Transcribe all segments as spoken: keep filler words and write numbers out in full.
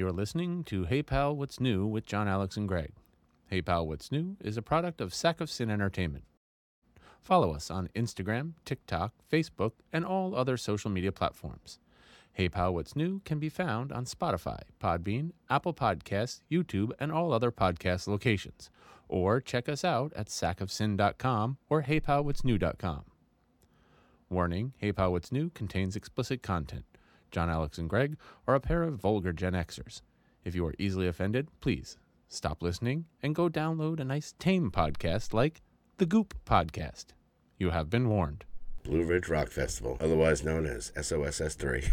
You're listening to Hey Pal, What's New with John, Alex, and Greg. Hey Pal, What's New is a product of Sack of Sin Entertainment. Follow us on Instagram, TikTok, Facebook, and all other social media platforms. Hey Pal, What's New can be found on Spotify, Podbean, Apple Podcasts, YouTube, and all other podcast locations. Or check us out at sack of sin dot com or hey pal what's new dot com. Warning, Hey Pal, What's New contains explicit content. John, Alex, and Greg are a pair of vulgar Gen Xers. If you are easily offended, please stop listening and go download a nice tame podcast like The Goop Podcast. You have been warned. Blue Ridge Rock Festival, otherwise known as S O S S three.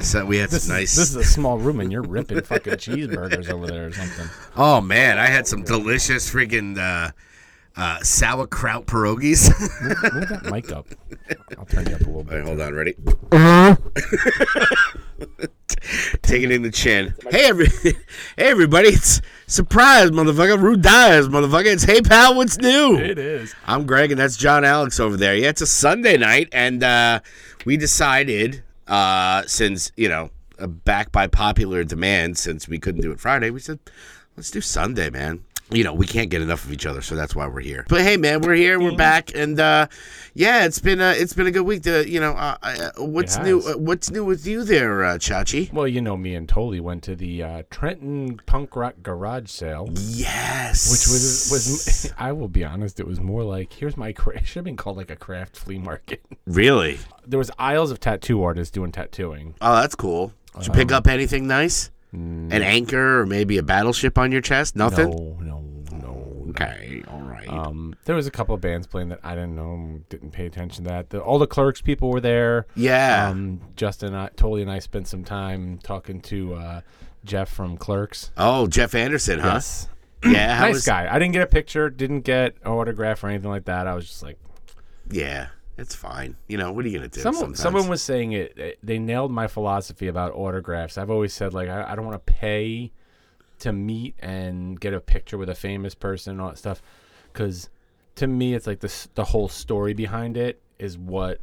Set. We had this some nice. Is, this is a small room, and you're ripping fucking cheeseburgers over there or something. Oh man, I had some delicious freaking uh, uh, sauerkraut pierogies. move, move that mic up. I'll turn you up a little bit. All right, hold on, ready? Take it in the chin. Hey, every- hey everybody! It's surprise, motherfucker. Rude Diaz, motherfucker. It's Hey Pal, What's New? It is. I'm Greg, and that's John Alex over there. Yeah, it's a Sunday night, and uh, we decided. Uh, since, you know, uh, back by popular demand, since we couldn't do it Friday, we said, let's do Sunday, man. You know, we can't get enough of each other, so that's why we're here. But hey, man, we're here, we're back, and uh, yeah, it's been a, it's been a good week. To, you know, uh, uh, what's new? Uh, what's new with you there, uh, Chachi? Well, you know, me and Tolly went to the uh, Trenton Punk Rock Garage Sale. Yes, which was was I will be honest, it was more like here's my cra- it should have been called like a craft flea market. Really? There was aisles of tattoo artists doing tattooing. Oh, that's cool. Did you um, pick up anything nice? An anchor or maybe a battleship on your chest? Nothing? No, no, no. Okay, all right. Um, there was a couple of bands playing that I didn't know, didn't pay attention to that. The, all the Clerks people were there. Yeah. Um, Justin, I, Tolly and I spent some time talking to uh, Jeff from Clerks. Oh, Jeff Anderson, huh? Yes. Yeah. How nice was... guy. I didn't get a picture, didn't get an autograph or anything like that. I was just like... Yeah. It's fine. You know, what are you going to do? Someone, someone was saying it. They nailed my philosophy about autographs. I've always said, like, I, I don't want to pay to meet and get a picture with a famous person and all that stuff. Because to me, it's like the, the whole story behind it is what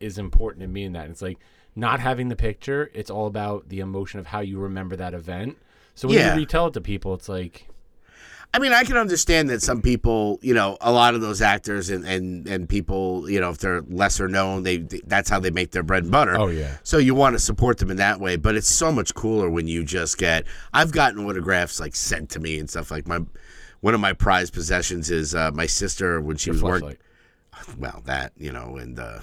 is important to me in that. It's like not having the picture. It's all about the emotion of how you remember that event. So when yeah. you retell it to people, it's like... I mean, I can understand that some people, you know, a lot of those actors and, and, and people, you know, if they're lesser known, they, they that's how they make their bread and butter. Oh, yeah. So you want to support them in that way. But it's so much cooler when you just get – I've gotten autographs, like, sent to me and stuff. Like, my one of my prized possessions is uh, my sister when she your was working – well, that, you know, and... Uh...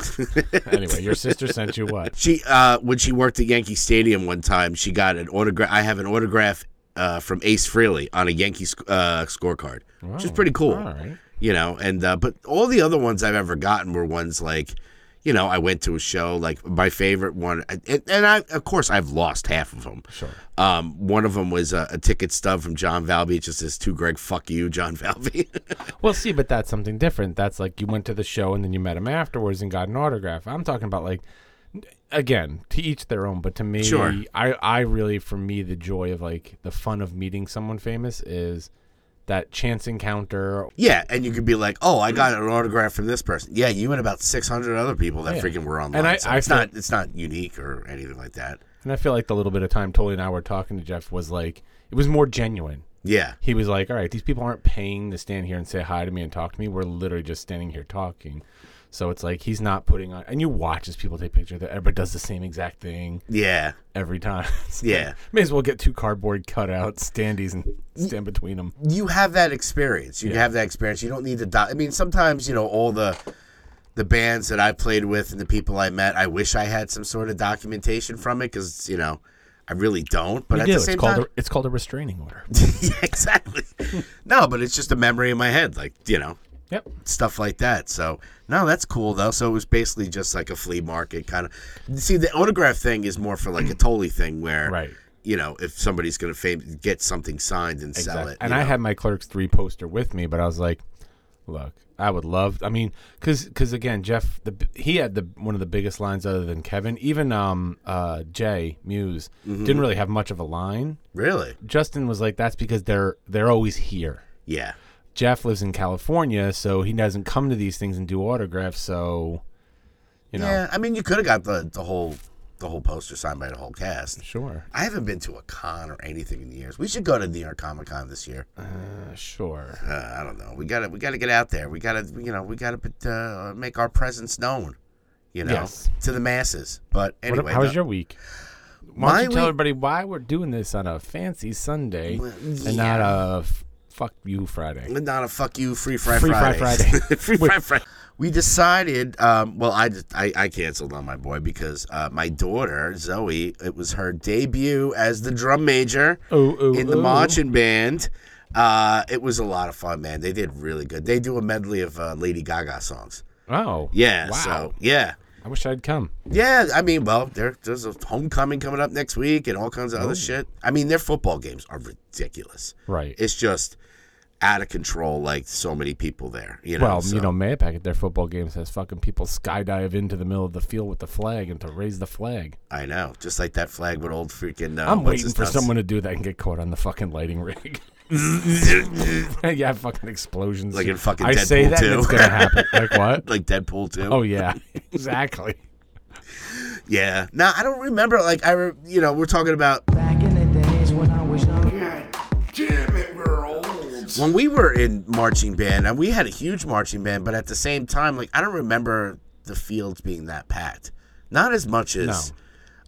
Anyway, your sister sent you what? She uh, when she worked at Yankee Stadium one time, she got an autograph – I have an autograph – Uh, from Ace Frehley on a Yankee sc- uh, scorecard, wow. which is pretty cool, right. you know. And uh, but all the other ones I've ever gotten were ones like, you know, I went to a show. Like my favorite one, and, and I of course I've lost half of them. Sure. Um, one of them was a, a ticket stub from John Valby. It just says to Greg, fuck you, John Valby. Well, see, but that's something different. That's like you went to the show and then you met him afterwards and got an autograph. I'm talking about like, again, to each their own, but to me, sure. I, I really, for me, the joy of, like, the fun of meeting someone famous is that chance encounter. Yeah, and you could be like, oh, I got an autograph from this person. Yeah, you and about six hundred other people that yeah. freaking were online. And I, so I it's, feel, not, it's not unique or anything like that. And I feel like the little bit of time Tolly and I were talking to Jeff was, like, it was more genuine. Yeah. He was like, all right, these people aren't paying to stand here and say hi to me and talk to me. We're literally just standing here talking. So it's like he's not putting on, and you watch as people take pictures. That everybody does the same exact thing. Yeah, every time. So yeah, may as well get two cardboard cutouts, standees, and stand between them. You have that experience. You yeah. have that experience. You don't need the. Do- I mean, sometimes you know all the, the bands that I played with and the people I met. I wish I had some sort of documentation from it because you know. I really don't, but we at do. the same it's called time... A, it's called a restraining order. Yeah, exactly. No, but it's just a memory in my head, like, you know, yep. stuff like that. So, no, that's cool, though. So it was basically just like a flea market kind of... See, the autograph thing is more for like a Tolly thing where... Right. you know, if somebody's going to fam- get something signed and exactly. sell it. And I know? had my Clerks three poster with me, but I was like, look, I would love, I mean, because because again, Jeff, the, he had the one of the biggest lines other than Kevin. Even um uh Jay Muse mm-hmm. didn't really have much of a line. Really? Justin was like, that's because they're they're always here. Yeah. Jeff lives in California, so he doesn't come to these things and do autographs. So, you know, yeah. I mean, you could have got the the whole the whole poster signed by the whole cast. Sure. I haven't been to a con or anything in years. We should go to New York Comic Con this year. Uh, sure. Uh, I don't know. We gotta we gotta get out there. We gotta you know we gotta uh, make our presence known, you know, yes. to the masses. But anyway, what, how was your week? Why don't you week? tell everybody why we're doing this on a fancy Sunday well, yeah. and not a. F- Fuck you Friday. Not a fuck you free fry free Friday. Fry Friday. Free fry Friday. We decided, um, well, I, I I canceled on my boy because uh, my daughter, Zoe, it was her debut as the drum major ooh, ooh, in the ooh. marching band. Uh, it was a lot of fun, man. They did really good. They do a medley of uh, Lady Gaga songs. Oh. Yeah. Wow. So, yeah. I wish I'd come. Yeah, I mean, well, there, there's a homecoming coming up next week and all kinds of oh. other shit. I mean, their football games are ridiculous. Right. It's just out of control, like so many people there. You know, well, so. you know, Mayapack at their football games has fucking people skydive into the middle of the field with the flag and to raise the flag. I know, just like that flag with old freaking. Uh, I'm waiting for someone to do that and get caught on the fucking lighting rig. yeah, fucking explosions. Like in fucking I Deadpool say that two. And it's gonna happen. Like what? Like Deadpool two. Oh yeah, exactly. yeah. Now I don't remember. Like I, re- you know, we're talking about back in the days when I was young. When we were in marching band, and we had a huge marching band, but at the same time, like I don't remember the fields being that packed. Not as much as, no.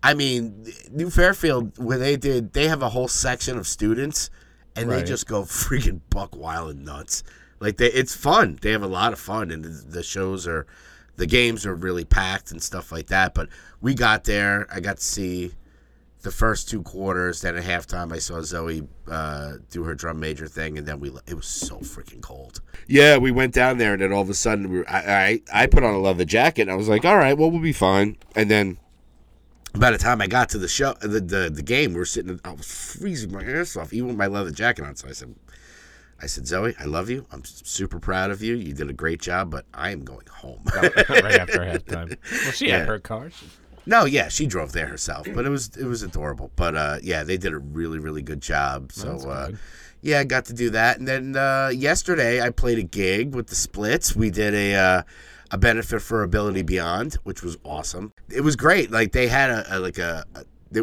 I mean, New Fairfield, where they did, they have a whole section of students, and right. they just go freaking buck wild and nuts. Like they, it's fun. They have a lot of fun, and the, the shows are, the games are really packed and stuff like that. But we got there. I got to see the first two quarters, then at halftime I saw Zoe uh, do her drum major thing, and then we it was so freaking cold. Yeah, we went down there, and then all of a sudden we were, I, I I put on a leather jacket, and I was like, all right, well, we'll be fine. And then by the time I got to the show, the the, the game, we were sitting, I was freezing my ass off, even with my leather jacket on. So I said, I said, Zoe, I love you. I'm super proud of you. You did a great job, but I am going home. right after halftime. Well, she yeah. had her car. She- No, yeah, she drove there herself, but it was it was adorable. But uh, yeah, they did a really really good job. So uh, yeah, I got to do that, and then uh, yesterday I played a gig with the Splits. We did a uh, a benefit for Ability Beyond, which was awesome. It was great. Like they had a, a like a, a they,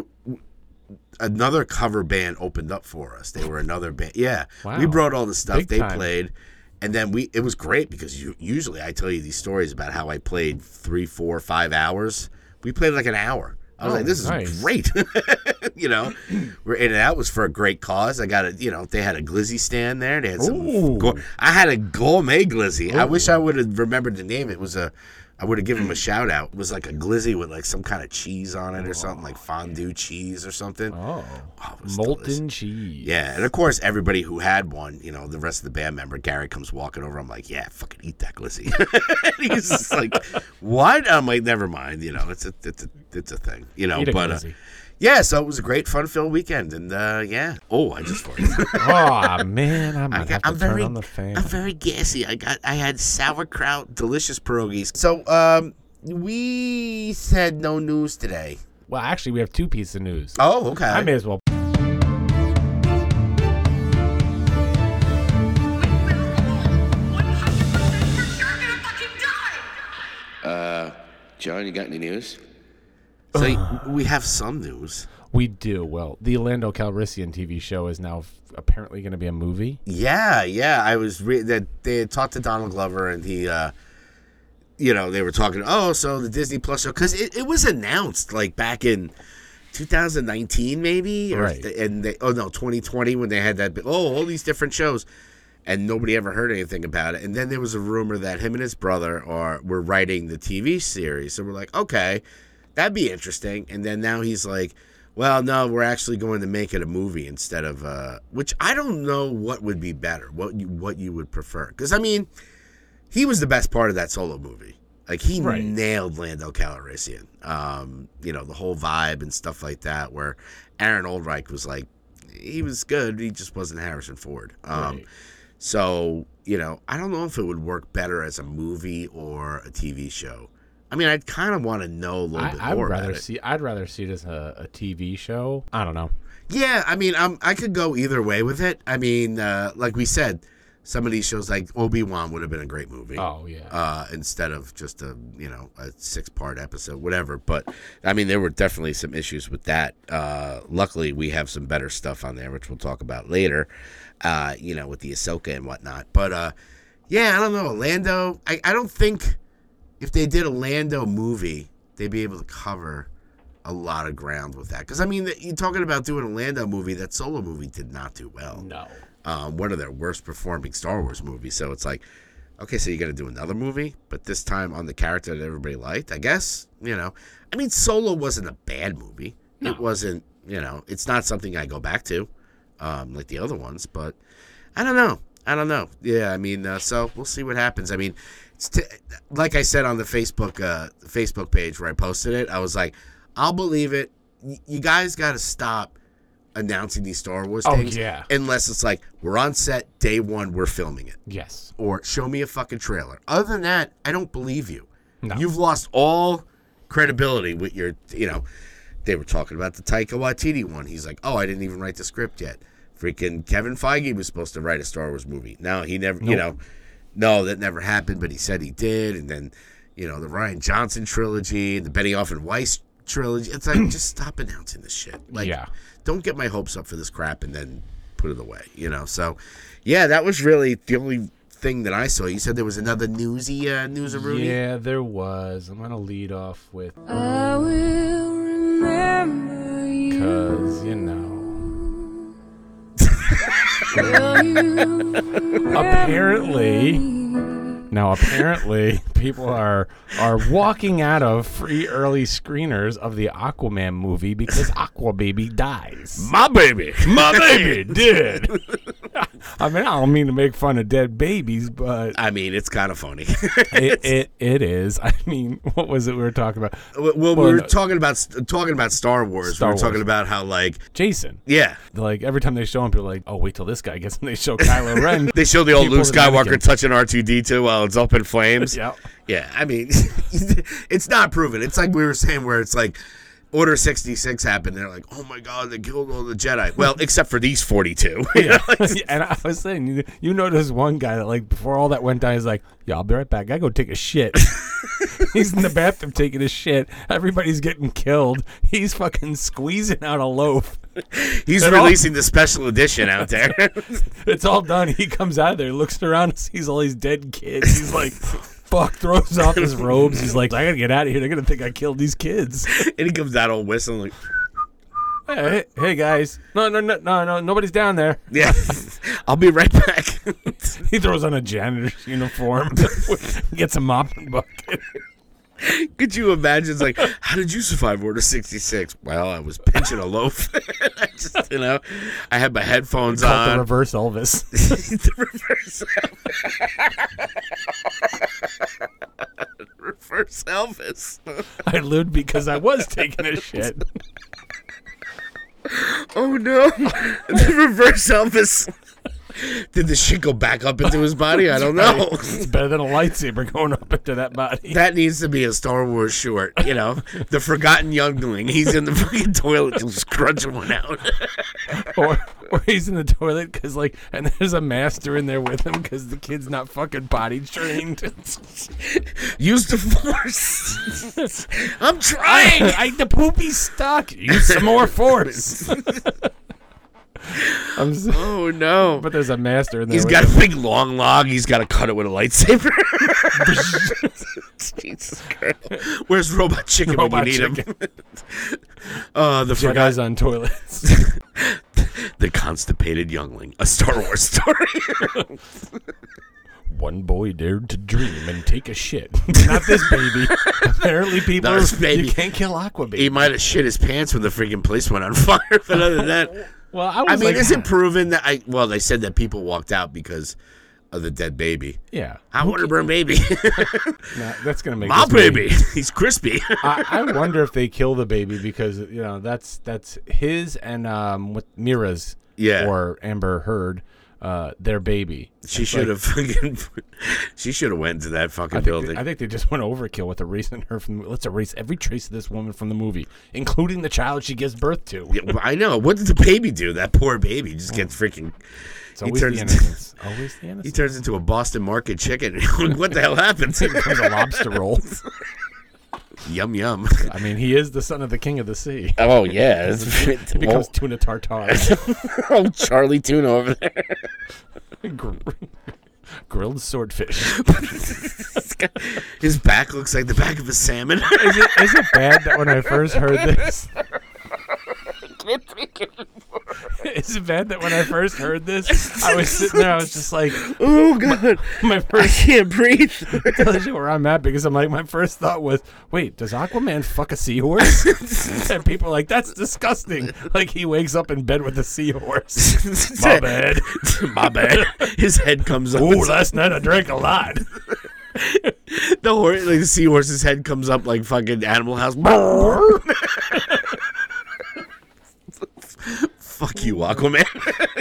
another cover band opened up for us. They were another band. Yeah, wow. We brought all the stuff Big they time. played. And then we, it was great because you, usually I tell you these stories about how I played three, four, five hours. We played like an hour. I was oh, like, this is nice. great. you know, we're in and out. It was for a great cause. I got a, you know, they had a glizzy stand there. They had some go- I had a gourmet glizzy. Ooh. I wish I would have remembered the name. It was a, I would have given him a shout out. It was like a glizzy with like some kind of cheese on it or oh, something, like fondue yeah. cheese or something. Oh, oh molten delicious. cheese. Yeah. And of course, everybody who had one, you know, the rest of the band member, Gary comes walking over. I'm like, yeah, fucking eat that glizzy. He's just like, what? I'm like, never mind. You know, it's a, it's a, it's a thing, you know, eat but uh, yeah. So it was a great fun filled weekend. And uh, yeah. Oh, I just farted. oh man. I might I got, have to I'm turn very, on the fan. I'm very gassy. I got, I had sauerkraut, delicious pierogies. So, Um, we said no news today. Well, actually, we have two pieces of news. Oh, okay. I may as well. Uh, John, you got any news? So uh, we have some news. We do. Well, the Orlando Calrissian T V show is now f- apparently going to be a movie. Yeah, yeah. I was re- that they had talked to Donald Glover, and he uh. You know, they were talking, oh, so the Disney Plus show, because it, it was announced, like, back in twenty nineteen, maybe? Or right. And they, oh, no, twenty twenty, when they had that, oh, all these different shows, and nobody ever heard anything about it. And then there was a rumor that him and his brother are were writing the T V series. So we're like, okay, that'd be interesting. And then now he's like, well, no, we're actually going to make it a movie instead of, uh, which I don't know what would be better, what you, what you would prefer. Because, I mean... He was the best part of that Solo movie. Like, he right. nailed Lando Calrissian. Um, you know, the whole vibe and stuff like that, where Aaron Oldreich was like, he was good, he just wasn't Harrison Ford. Um, right. So, you know, I don't know if it would work better as a movie or a T V show. I mean, I'd kind of want to know a little I, bit I'd more rather about it. See, I'd rather see it as a, a T V show. I don't know. Yeah, I mean, I'm, I could go either way with it. I mean, uh, like we said, some of these shows, like Obi-Wan, would have been a great movie. Oh, yeah. Uh, instead of just a, you know, a six-part episode, whatever. But, I mean, there were definitely some issues with that. Uh, luckily, we have some better stuff on there, which we'll talk about later, uh, you know, with the Ahsoka and whatnot. But, uh, yeah, I don't know. Lando, I, I don't think if they did a Lando movie, they'd be able to cover a lot of ground with that. Because, I mean, you're talking about doing a Lando movie. That Solo movie did not do well. No. Um, one of their worst performing Star Wars movies. So it's like, okay, so you're going to do another movie, but this time on the character that everybody liked, I guess, you know. I mean, Solo wasn't a bad movie. No. It wasn't, you know, it's not something I go back to um, like the other ones, but I don't know. I don't know. Yeah, I mean, uh, so we'll see what happens. I mean, it's t- like I said on the Facebook uh, Facebook page where I posted it, I was like, I'll believe it. Y- you guys got to stop announcing these Star Wars things, oh, yeah. unless it's like, we're on set, day one, we're filming it. Yes. Or show me a fucking trailer. Other than that, I don't believe you. No. You've lost all credibility with your, you know, they were talking about the Taika Waititi one. He's like, oh, I didn't even write the script yet. Freaking Kevin Feige was supposed to write a Star Wars movie. Now he never, nope. you know, no, that never happened, but he said he did. And then, you know, the Rian Johnson trilogy, the Benioff and Weiss trilogy. It's like, just stop announcing this shit. Like, yeah. don't get my hopes up for this crap and then put it away, you know? So, yeah, that was really the only thing that I saw. You said there was another newsy uh, news-a-rooney? Yeah, there was. I'm going to lead off with... I will remember you. Because, you know... you apparently... Now, apparently, people are are walking out of free early screeners of the Aquaman movie because Aquababy dies. My baby. My baby did. I mean, I don't mean to make fun of dead babies, but... I mean, it's kind of funny. it, it It is. I mean, what was it we were talking about? Well, well we were no. talking about talking about Star Wars. Star we were Wars. talking about how, like... Jason. Yeah. Like, every time they show him, people are like, oh, wait till this guy gets him. They show Kylo Ren. They show the old Luke Skywalker touching R two D two while it's up in flames. Yeah. Yeah, I mean, it's not proven. It's like we were saying where it's like... Order sixty-six happened. They're like, oh, my God, they killed all the Jedi. Well, except for these forty-two. Yeah. And I was saying, you, you notice one guy that, like, before all that went down, he's like, yeah, I'll be right back. I go take a shit. He's in the bathroom taking a shit. Everybody's getting killed. He's fucking squeezing out a loaf. He's They're releasing all... the special edition out there. It's all done. He comes out of there, looks around, sees all these dead kids. He's like... Fuck, throws off his robes. He's like, I gotta get out of here. They're gonna think I killed these kids. And he comes out all whistling like, hey, hey guys. No, no, no, no, no. Nobody's down there. Yeah. I'll be right back. He throws on a janitor's uniform, gets a mop and bucket. Could you imagine? It's like, how did you survive Order sixty-six? Well, I was pinching a loaf. I just, you know, I had my headphones Called on. The reverse Elvis. The reverse Elvis. Reverse Elvis. I lived because I was taking a shit. Oh, no. The reverse Elvis. Did the shit go back up into his body? I don't know. It's better than a lightsaber going up into that body. That needs to be a Star Wars short, you know. The Forgotten Youngling. He's in the fucking toilet just scrunching one out. Or, or he's in the toilet because, like, and there's a master in there with him because the kid's not fucking potty trained. Use the force. I'm trying. I, I, the poopy's stuck. Use some more force. I'm so, oh no! But there's a master in there. He's got a big long log. He's got to cut it with a lightsaber. Jesus Christ! Where's Robot Chicken Robot when you need chicken. him? uh, the Jedi's guys on toilets. The constipated youngling, a Star Wars story. One boy dared to dream and take a shit. Not this baby. Apparently, people are, baby. You can't kill Aquaman. He might have shit his pants when the freaking place went on fire. But other than that. Well, I, was I mean, like, is it proven that I? Well, they said that people walked out because of the dead baby. Yeah. I want to burn baby. Nah, that's going to make My baby. baby. He's crispy. I, I wonder if they kill the baby because, you know, that's that's his and um with Mira's yeah. or Amber Heard. Uh, their baby. She should have like, fucking. She should have went to that fucking I building. They, I think they just went overkill with erasing her from. Let's erase every trace of this woman from the movie, including the child she gives birth to. Yeah, I know. What did the baby do? That poor baby just gets freaking. It's always he turns the innocence. Into, always the innocence. He turns into a Boston Market chicken. What the hell happened? He becomes a lobster roll. Yum yum. I mean, he is the son of the king of the sea. Oh yeah, he becomes oh. tuna tartare. Oh, Charlie Tuna over there. Gr- grilled swordfish. His back looks like the back of a salmon. Is it, is it bad that when I first heard this? Is it bad that when I first heard this, I was sitting there, I was just like, "Oh God, my, my first I can't breathe." It tells you where I'm at because I'm like, my first thought was, "Wait, does Aquaman fuck a seahorse?" And people are like, "That's disgusting." Like he wakes up in bed with a seahorse. My bad, my bad. His head comes up. Ooh, last night I drank a lot. The horse, like the seahorse's head comes up like fucking Animal House. Fuck you, Aquaman.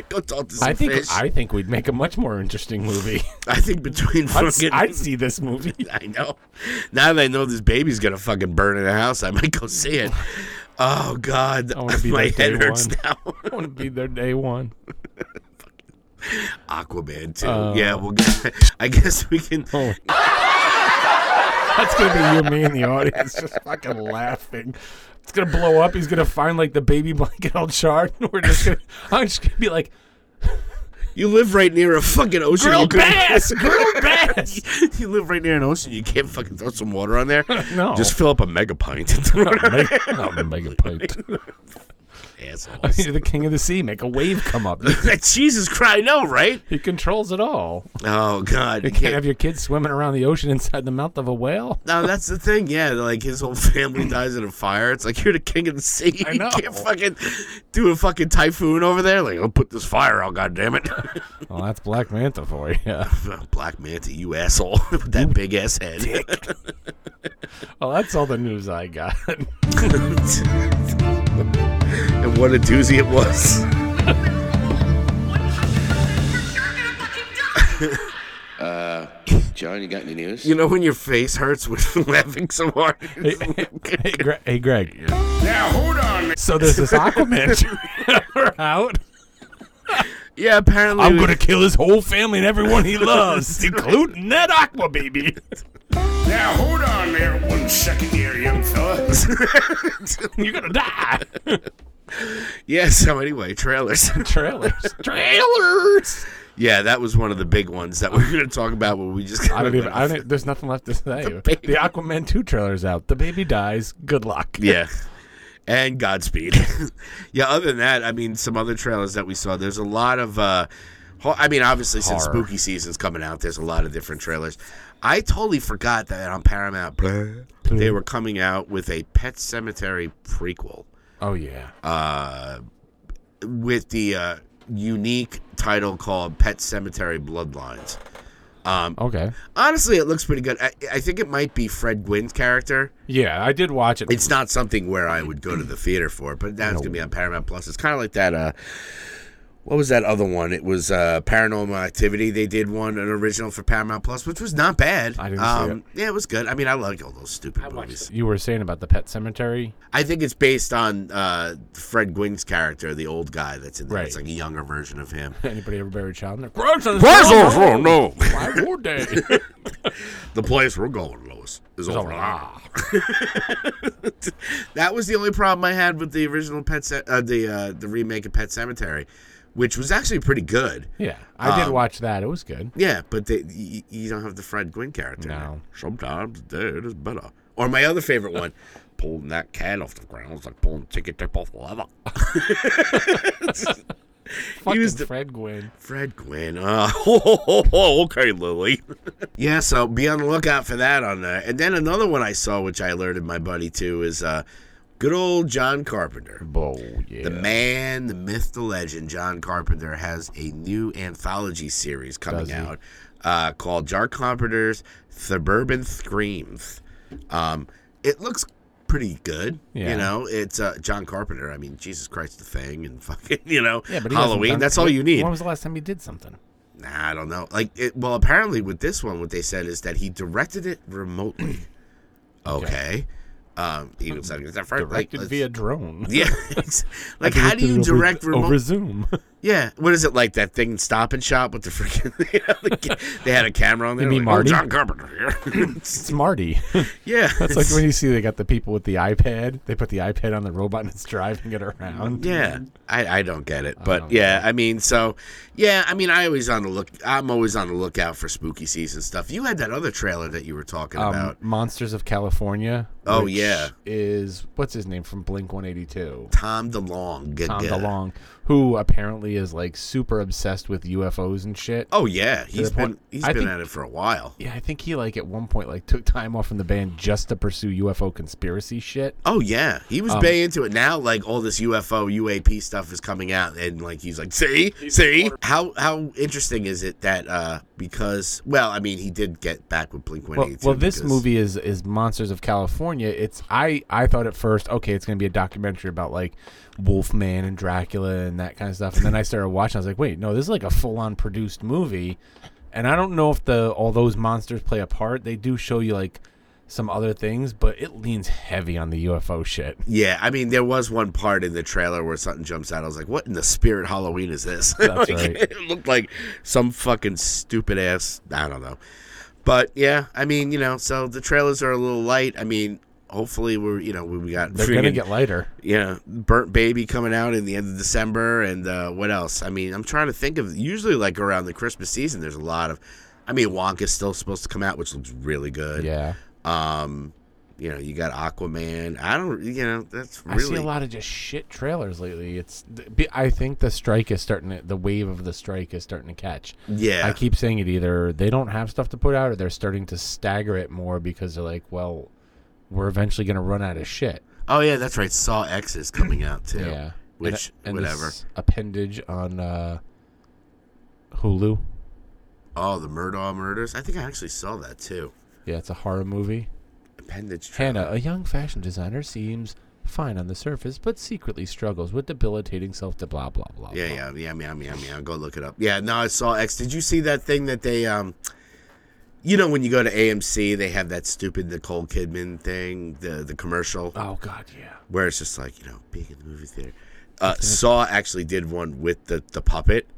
Go talk to some I think, fish. I think we'd make a much more interesting movie. I think between fucking... I'd, I'd see this movie. I know. Now that I know this baby's going to fucking burn in the house, I might go see it. Oh, God. I wanna be My head hurts one. now. I want to be there day one. Aquaman, too. Uh, yeah, well, I guess we can... Oh. That's going to be you and me in the audience just fucking laughing. It's going to blow up. He's going to find, like, the baby blanket all charred. And we're just going to... I'm just going to be like... You live right near a fucking ocean. Grilled bass! Grilled bass! You, you live right near an ocean. You can't fucking throw some water on there? No. Just fill up a mega pint. Not a mega, not a mega pint. Assholes. You're the king of the sea. Make a wave come up. Jesus Christ, I know, right? He controls it all. Oh, God. You can't, can't have your kids swimming around the ocean inside the mouth of a whale. No, that's the thing, yeah. Like, his whole family dies in a fire. It's like, you're the king of the sea. I know. You can't fucking do a fucking typhoon over there. Like, I'll put this fire out, goddammit. Well, that's Black Manta for you. Yeah. Black Manta, you asshole. With that big-ass head. Well, that's all the news I got. And what a doozy it was. uh, John, you got any news? You know when your face hurts with laughing so hard? Hey, hey, Gre- hey Greg. Yeah, hold on. So there's this Aquaman out. Yeah, apparently. I'm going to kill his whole family and everyone he loves, including that Aqua baby. Now, hold on there one second here, young fella. You're going to die. Yeah, so anyway, trailers. trailers. Trailers! Yeah, that was one of the big ones that we we're going to talk about when we just... I don't even... I don't, there's nothing left to say. The, the Aquaman two trailer's out. The baby dies. Good luck. Yeah. And Godspeed. Yeah, other than that, I mean, some other trailers that we saw, there's a lot of... Uh, I mean, obviously, horror. Since spooky season's coming out, there's a lot of different trailers. I totally forgot that on Paramount, blah, they were coming out with a Pet Sematary prequel. Oh, yeah. Uh, with the uh, unique title called Pet Sematary Bloodlines. Um, okay. Honestly, it looks pretty good. I, I think it might be Fred Gwynne's character. Yeah, I did watch it. It's not something where I would go to the theater for, but that's no. going to be on Paramount Plus. It's kind of like that... Uh, What was that other one? It was uh, Paranormal Activity. They did one, an original for Paramount Plus, which was not bad. I didn't um, see it. Yeah, it was good. I mean, I like all those stupid I movies. You were saying about the Pet Sematary? I think it's based on uh, Fred Gwynne's character, the old guy that's in there. Right. It's like a younger version of him. Anybody ever buried a child in there? Gross on the no. Why would they? The place we're going, Lois, is over ah. That was the only problem I had with the original Pet Se- uh, the uh, the remake of Pet Sematary. Which was actually pretty good. Yeah, I um, did watch that. It was good. Yeah, but they, you, you don't have the Fred Gwynne character. No. Sometimes it is better. Or my other favorite one, pulling that cat off the ground. It's like pulling ticket tape off leather. Fucking the, Fred Gwynne. Fred Gwynne. Uh, oh, oh, oh, oh, okay, Lily. Yeah, so be on the lookout for that on there. And then another one I saw, which I alerted my buddy to, is... Uh, Good old John Carpenter. Oh, yeah. The man, the myth, the legend, John Carpenter has a new anthology series coming out uh, called John Carpenter's Suburban Screams. Um, it looks pretty good. Yeah. You know, it's uh, John Carpenter. I mean, Jesus Christ, The Thing and fucking, you know, yeah, but Halloween. Done, that's all you need. When was the last time he did something? Nah, I don't know. Like, it, well, apparently with this one, what they said is that he directed it remotely. Okay. okay. Um, even something like that, right? Directed like, via drone. Yeah. Like, how do you direct over, remote? Over Zoom. Yeah. What is it like that thing Stop and Shop with the freaking? You know, the, they had a camera on there. You mean like, Marty? Oh, John Carpenter here. It's Marty. Yeah. That's like when you see they got the people with the iPad. They put the iPad on the robot and it's driving it around. Yeah. I, I don't get it, but I yeah. I mean, so yeah. I mean, I always on the look. I'm always on the lookout for spooky season stuff. You had that other trailer that you were talking um, about, Monsters of California. Oh which yeah. Is what's his name from Blink one eighty-two? Tom DeLonge. Tom DeLonge. Who apparently is like super obsessed with U F Os and shit. Oh yeah, he's been point, he's I been think, at it for a while. Yeah, I think he like at one point like took time off from the band just to pursue U F O conspiracy shit. Oh yeah, he was um, bay into it. Now like all this U F O U A P stuff is coming out, and like he's like, see, see, how how interesting is it that uh, because well, I mean, he did get back with Blink one eighty-two. Well, well this because... movie is is Monsters of California. It's I I thought at first, okay, it's gonna be a documentary about like Wolfman and Dracula and that kind of stuff, and then I started watching. I was like, wait, no, this is like a full-on produced movie, and I don't know if the all those monsters play a part. They do show you like some other things, but it leans heavy on the U F O shit. Yeah, I mean, there was one part in the trailer where something jumps out. I was like, what in the spirit Halloween is this? That's like, right. It looked like some fucking stupid ass, I don't know. But yeah, I mean, you know, so the trailers are a little light. I mean, hopefully we're you know we got they're freaking, gonna get lighter. Yeah, Burnt Baby coming out in the end of December, and uh, what else? I mean, I'm trying to think of usually like around the Christmas season. There's a lot of, I mean, Wonka's still supposed to come out, which looks really good. Yeah. Um, you know, you got Aquaman. I don't, you know, that's really. I see a lot of just shit trailers lately. It's I think the strike is starting to, the wave of the strike is starting to catch. Yeah. I keep saying it either they don't have stuff to put out, or they're starting to stagger it more because they're like, well, we're eventually going to run out of shit. Oh, yeah, that's right. Saw X is coming out, too. Yeah. Which, and, and whatever. Appendage on uh, Hulu. Oh, the Murdaugh Murders? I think I actually saw that, too. Yeah, it's a horror movie. Appendage. Hannah, trial. A young fashion designer, seems fine on the surface, but secretly struggles with debilitating self to blah, blah, blah. Yeah, blah. yeah, yeah, yeah, yeah, yeah. Go look it up. Yeah, no, I saw X. Did you see that thing that they... um? You know, when you go to A M C, they have that stupid Nicole Kidman thing, the the commercial. Oh, God, yeah. Where it's just like, you know, being in the movie theater. Uh, Saw actually did one with the, the puppet.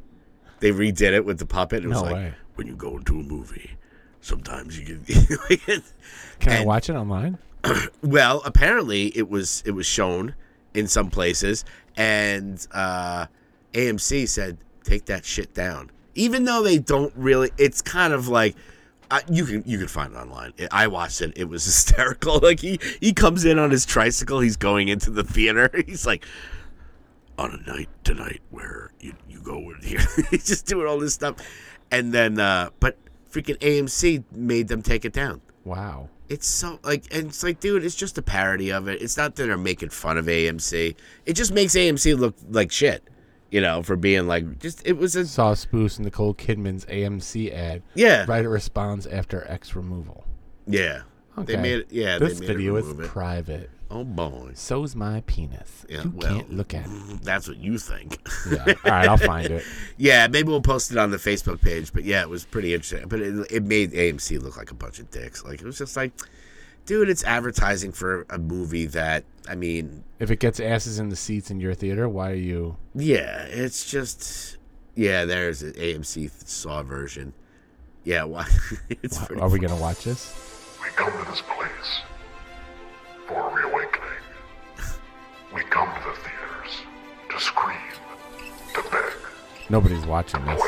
They redid it with the puppet. It was no like, way. When you go into a movie, sometimes you get... like it. Can and, I watch it online? Well, apparently it was it was shown in some places, and uh, A M C said, take that shit down. Even though they don't really... It's kind of like... I, you can you can find it online. I watched it. It was hysterical. Like he, he comes in on his tricycle. He's going into the theater. He's like, on a night tonight where you, you go in here. He's just doing all this stuff. And then, uh, but freaking A M C made them take it down. Wow. It's so, like, and it's like, dude, it's just a parody of it. It's not that they're making fun of A M C. It just makes A M C look like shit. You know, for being like, just it was a Saw spoofs Nicole Kidman's A M C ad. Yeah, writer responds after X removal. Yeah, okay. They made it, yeah, this they made video it is it. private. Oh boy, so's my penis. Yeah, you well, can't look at it. That's what you think. Yeah. All right, I'll find it. Yeah, maybe we'll post it on the Facebook page. But yeah, it was pretty interesting. But it, it made A M C look like a bunch of dicks. Like it was just like. Dude, it's advertising for a movie that, I mean... If it gets asses in the seats in your theater, why are you... Yeah, it's just... Yeah, there's an A M C Saw version. Yeah, why? It's wow, pretty are we going to watch this? We come to this place for a reawakening. We come to the theaters to scream, to beg. Nobody's watching this.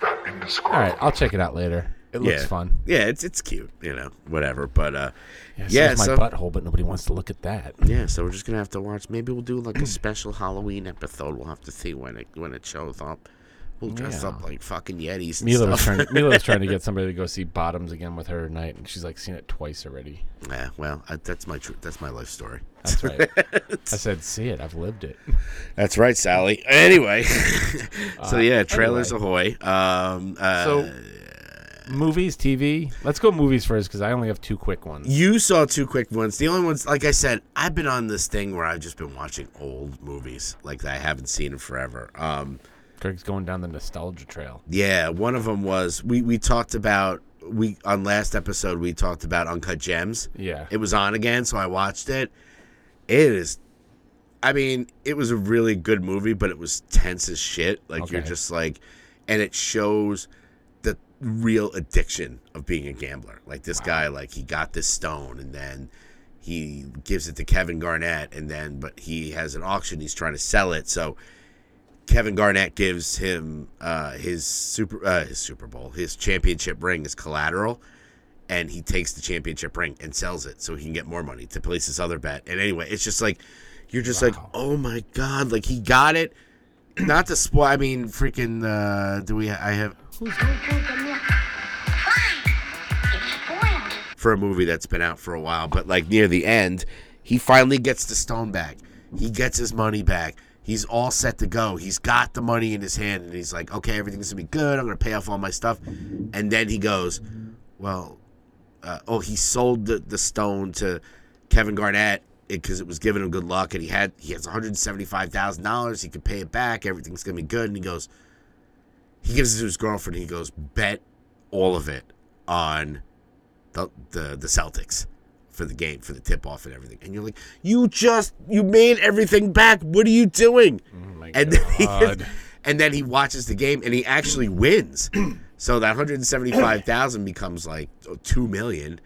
That indescribable... All right, I'll check it out later. It looks yeah. fun. Yeah, it's it's cute, you know, whatever. But uh, yeah, so yeah my so, butthole, but nobody wants to look at that. Yeah, so we're just gonna have to watch. Maybe we'll do like a special Halloween episode. We'll have to see when it when it shows up. We'll dress yeah. up like fucking Yetis and Mila stuff. Was trying, Mila was trying to get somebody to go see Bottoms again with her tonight, and she's like seen it twice already. Yeah, well, I, that's my tr- that's my life story. That's right. I said, see it. I've lived it. That's right, Sally. Anyway. uh, so, yeah, trailers anyway. Ahoy. Um, uh, so, movies, T V. Let's go movies first because I only have two quick ones. You saw two quick ones. The only ones, like I said, I've been on this thing where I've just been watching old movies like that I haven't seen in forever. Um Greg's going down the nostalgia trail. Yeah, one of them was we, we talked about we on last episode we talked about Uncut Gems. Yeah, it was on again, so I watched it. It is, I mean, it was a really good movie, but it was tense as shit. Like okay. You're just like, and it shows the real addiction of being a gambler. Like this wow. guy, like he got this stone, and then he gives it to Kevin Garnett, and then but he has an auction. He's trying to sell it, so. Kevin Garnett gives him uh, his super uh, his Super Bowl, his championship ring, his collateral, and he takes the championship ring and sells it so he can get more money to place his other bet. And anyway, it's just like, you're just wow. like, oh my God, like he got it. Not to spoil, I mean, freaking, uh, do we, I have. For a movie that's been out for a while, but like near the end, he finally gets the stone back. He gets his money back. He's all set to go. He's got the money in his hand, and he's like, okay, everything's going to be good. I'm going to pay off all my stuff. And then he goes, well, uh, oh, he sold the, the stone to Kevin Garnett because it was giving him good luck, and he had he has one hundred seventy-five thousand dollars. He could pay it back. Everything's going to be good. And he goes, he gives it to his girlfriend, and he goes, bet all of it on the the, the Celtics. For the game, for the tip-off and everything. And you're like, you just, you made everything back. What are you doing? Oh my and, then he is, and then he watches the game, and he actually wins. So that one hundred seventy-five thousand dollars becomes like two million dollars,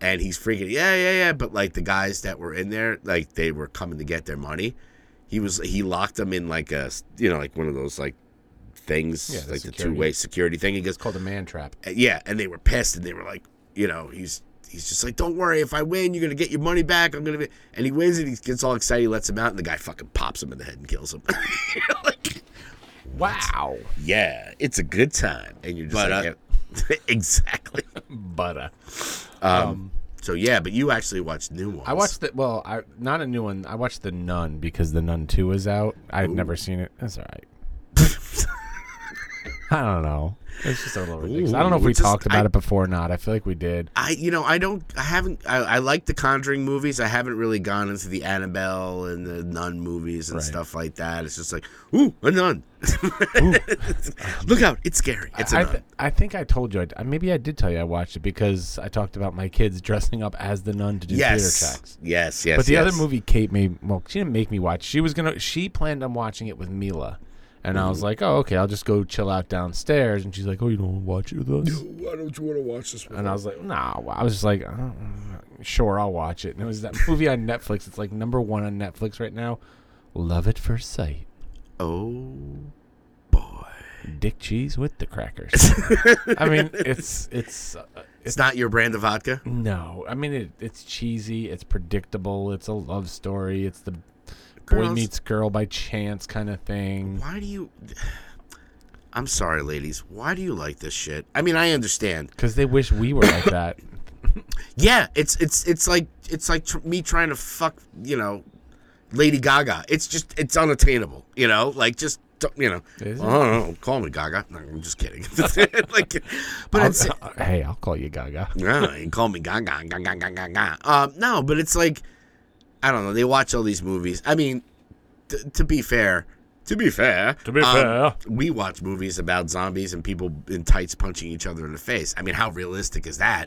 and he's freaking, yeah, yeah, yeah. But, like, the guys that were in there, like, they were coming to get their money. He was, he locked them in, like, a, you know, like one of those, like, things, yeah, the like security. The two-way security thing. He goes, it's called a man trap. Yeah, and they were pissed, and they were like, you know, he's, He's just like, don't worry, if I win, you're going to get your money back. I'm going to be... And he wins and he gets all excited, he lets him out, and the guy fucking pops him in the head and kills him. You're like, wow. Yeah, it's a good time. And you're just but, like... Uh, yeah. Exactly. But, uh... Um, um, so, yeah, but you actually watched new ones. I watched the... Well, I, not a new one. I watched The Nun because The Nun two is out. I've Ooh. never seen it. That's all right. I don't know. It's just a little ridiculous. Ooh, I don't know if we just, talked about I, it before or not. I feel like we did. I, you know, I don't, I haven't, I, I like the Conjuring movies. I haven't really gone into the Annabelle and the Nun movies and right. stuff like that. It's just like, ooh, a nun. Ooh. Look out. It's scary. It's a I, nun. I, th- I think I told you, I, maybe I did tell you I watched it because I talked about my kids dressing up as the nun to do yes. theater checks. Yes, yes, But the yes. other movie Kate made, well, she didn't make me watch. She was going to, she planned on watching it with Mila. And I was like, oh, okay, I'll just go chill out downstairs. And she's like, oh, you don't want to watch it with us? No, why don't you want to watch this one? And I was like, no. Nah. I was just like, oh, sure, I'll watch it. And it was that movie on Netflix. It's like number one on Netflix right now. Love at First Sight. Oh, boy. Dick cheese with the crackers. I mean, it's, it's... Uh, It's not your brand of vodka? No. I mean, it, it's cheesy. It's predictable. It's a love story. It's the... Girls. Boy meets girl by chance kind of thing. Why do you... I'm sorry, ladies. Why do you like this shit? I mean, I understand. Because they wish we were like that. Yeah, it's it's it's like it's like tr- me trying to fuck, you know, Lady Gaga. It's just, it's unattainable, you know? Like, just, you know, well, I don't know. Call me Gaga. No, I'm just kidding. Like, but I'll, it's, I'll, hey, I'll call you Gaga. No, you call me Gaga, Gaga, Gaga, Gaga. Um, no, but it's like... I don't know. They watch all these movies. I mean, t- to be fair, to be fair, to be um, fair, we watch movies about zombies and people in tights punching each other in the face. I mean, how realistic is that?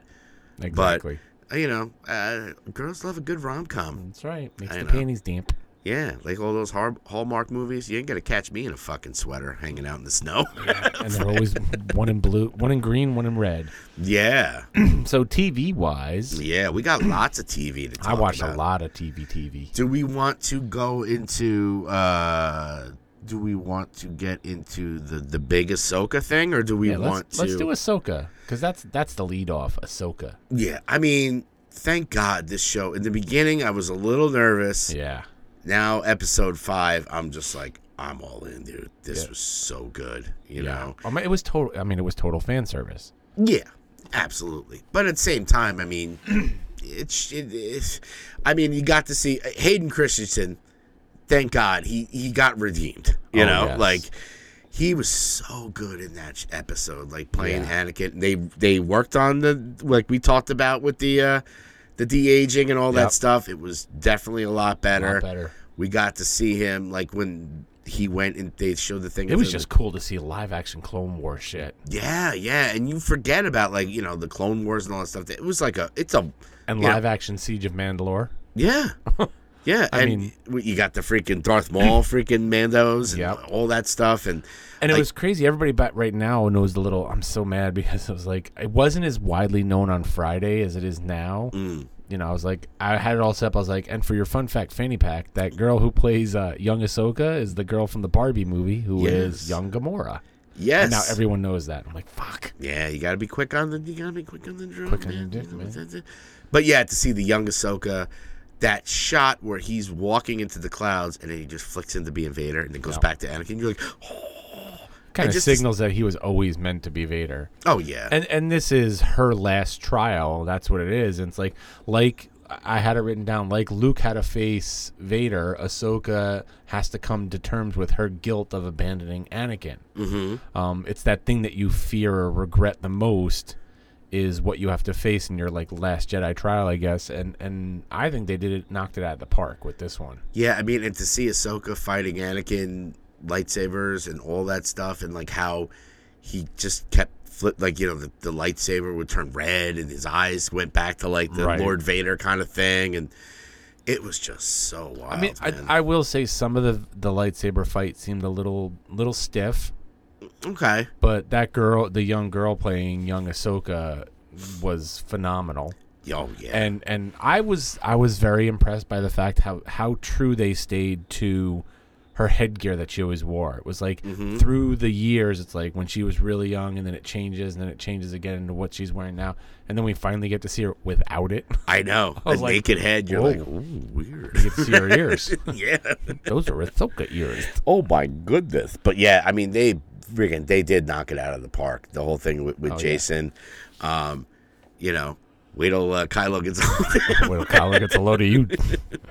Exactly. But, you know, uh, girls love a good rom-com. That's right. Makes I the know. panties damp. Yeah, like all those har- Hallmark movies. You ain't gonna catch me in a fucking sweater hanging out in the snow. Yeah, and they're always one in blue, one in green, one in red. Yeah. So T V wise, yeah, we got lots of T V to talk about. I watched about. a lot of TV. TV. Do we want to go into? Uh, do we want to get into the, the big Ahsoka thing, or do we yeah, want let's, to? Let's do Ahsoka because that's that's the lead off Ahsoka. Yeah, I mean, thank God this show. In the beginning, I was a little nervous. Yeah. Now, episode five, I'm just like, I'm all in, dude. This yeah. was so good, you yeah. know? I mean, it was total, I mean, it was total fan service. Yeah, absolutely. But at the same time, I mean, it's, it, it's, I mean, you got to see Hayden Christensen. Thank God he, he got redeemed, you oh, know? Yes. Like, he was so good in that episode, like playing yeah. Anakin. They they worked on the, like we talked about with the uh, the de-aging and all yep. that stuff. It was definitely a lot better. A lot better. We got to see him, like when he went and they showed the thing. It was just cool to see live action Clone Wars shit. Yeah, yeah, and you forget about like you know the Clone Wars and all that stuff. It was like a it's a and live know. action Siege of Mandalore. Yeah. Yeah, I and mean, you got the freaking Darth Maul, freaking Mandos, and yep. all that stuff, and and it like, was crazy. Everybody back right now knows the little. I'm so mad because it was like it wasn't as widely known on Friday as it is now. Mm. You know, I was like, I had it all set up. I was like, and for your fun fact, fanny pack, that girl who plays uh, young Ahsoka is the girl from the Barbie movie who yes. is young Gamora. Yes, and now everyone knows that. I'm like, fuck. Yeah, you gotta be quick on the. You gotta be quick on the drum. Quick on your dick, man. But yeah, to see the young Ahsoka. That shot where he's walking into the clouds and then he just flicks into being Vader and then goes no. back to Anakin. You're like, oh. Kind of just signals that he was always meant to be Vader. Oh, yeah. And and this is her last trial. That's what it is. And it's like, like I had it written down, like Luke had to face Vader, Ahsoka has to come to terms with her guilt of abandoning Anakin. Mm-hmm. Um, it's that thing that you fear or regret the most. Is what you have to face in your like last Jedi trial, I guess, and and I think they did it, knocked it out of the park with this one. Yeah, I mean, and to see Ahsoka fighting Anakin lightsabers and all that stuff, and like how he just kept flip, like you know, the, the lightsaber would turn red, and his eyes went back to like the right. Lord Vader kind of thing, and it was just so wild. I mean, man. I, I will say some of the the lightsaber fight seemed a little little stiff. Okay. But that girl, the young girl playing young Ahsoka was phenomenal. Oh, yeah. And and I was I was very impressed by the fact how, how true they stayed to her headgear that she always wore. It was like mm-hmm. through the years, it's like when she was really young and then it changes and then it changes again into what she's wearing now. And then we finally get to see her without it. I know. I was a like, naked head. You're whoa. like, ooh, weird. You get to see her ears. yeah. Those are Ahsoka ears. Oh, my goodness. But, yeah, I mean, they... Freaking, they did knock it out of the park. The whole thing with, with oh, Jason, yeah. um, you know, wait till uh, Kylo gets a wait till Kylo gets a load of you.